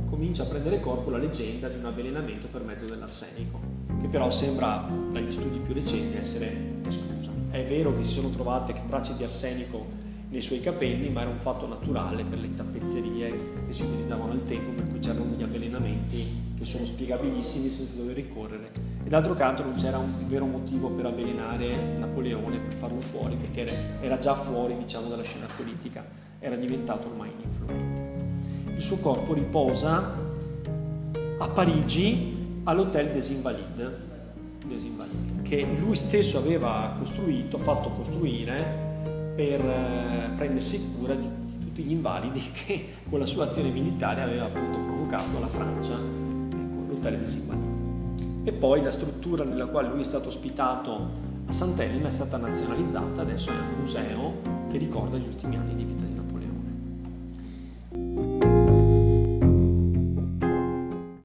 comincia a prendere corpo la leggenda di un avvelenamento per mezzo dell'arsenico, che però sembra dagli studi più recenti essere esclusa. È vero che si sono trovate tracce di arsenico nei suoi capelli, ma era un fatto naturale per le tappezzerie che si utilizzavano al tempo, per cui c'erano degli avvelenamenti che sono spiegabilissimi senza dover ricorrere. E d'altro canto non c'era un vero motivo per avvelenare Napoleone, per farlo fuori, perché era già fuori, diciamo, dalla scena politica, era diventato ormai ininfluente. Il suo corpo riposa a Parigi all'Hôtel des Invalides, che lui stesso aveva fatto costruire per prendersi cura di tutti gli invalidi che con la sua azione militare aveva appunto provocato. bloccato la Francia, ecco, lottare le disuguaglianze. E poi la struttura nella quale lui è stato ospitato a Sant'Elena è stata nazionalizzata, adesso è un museo che ricorda gli ultimi anni di vita.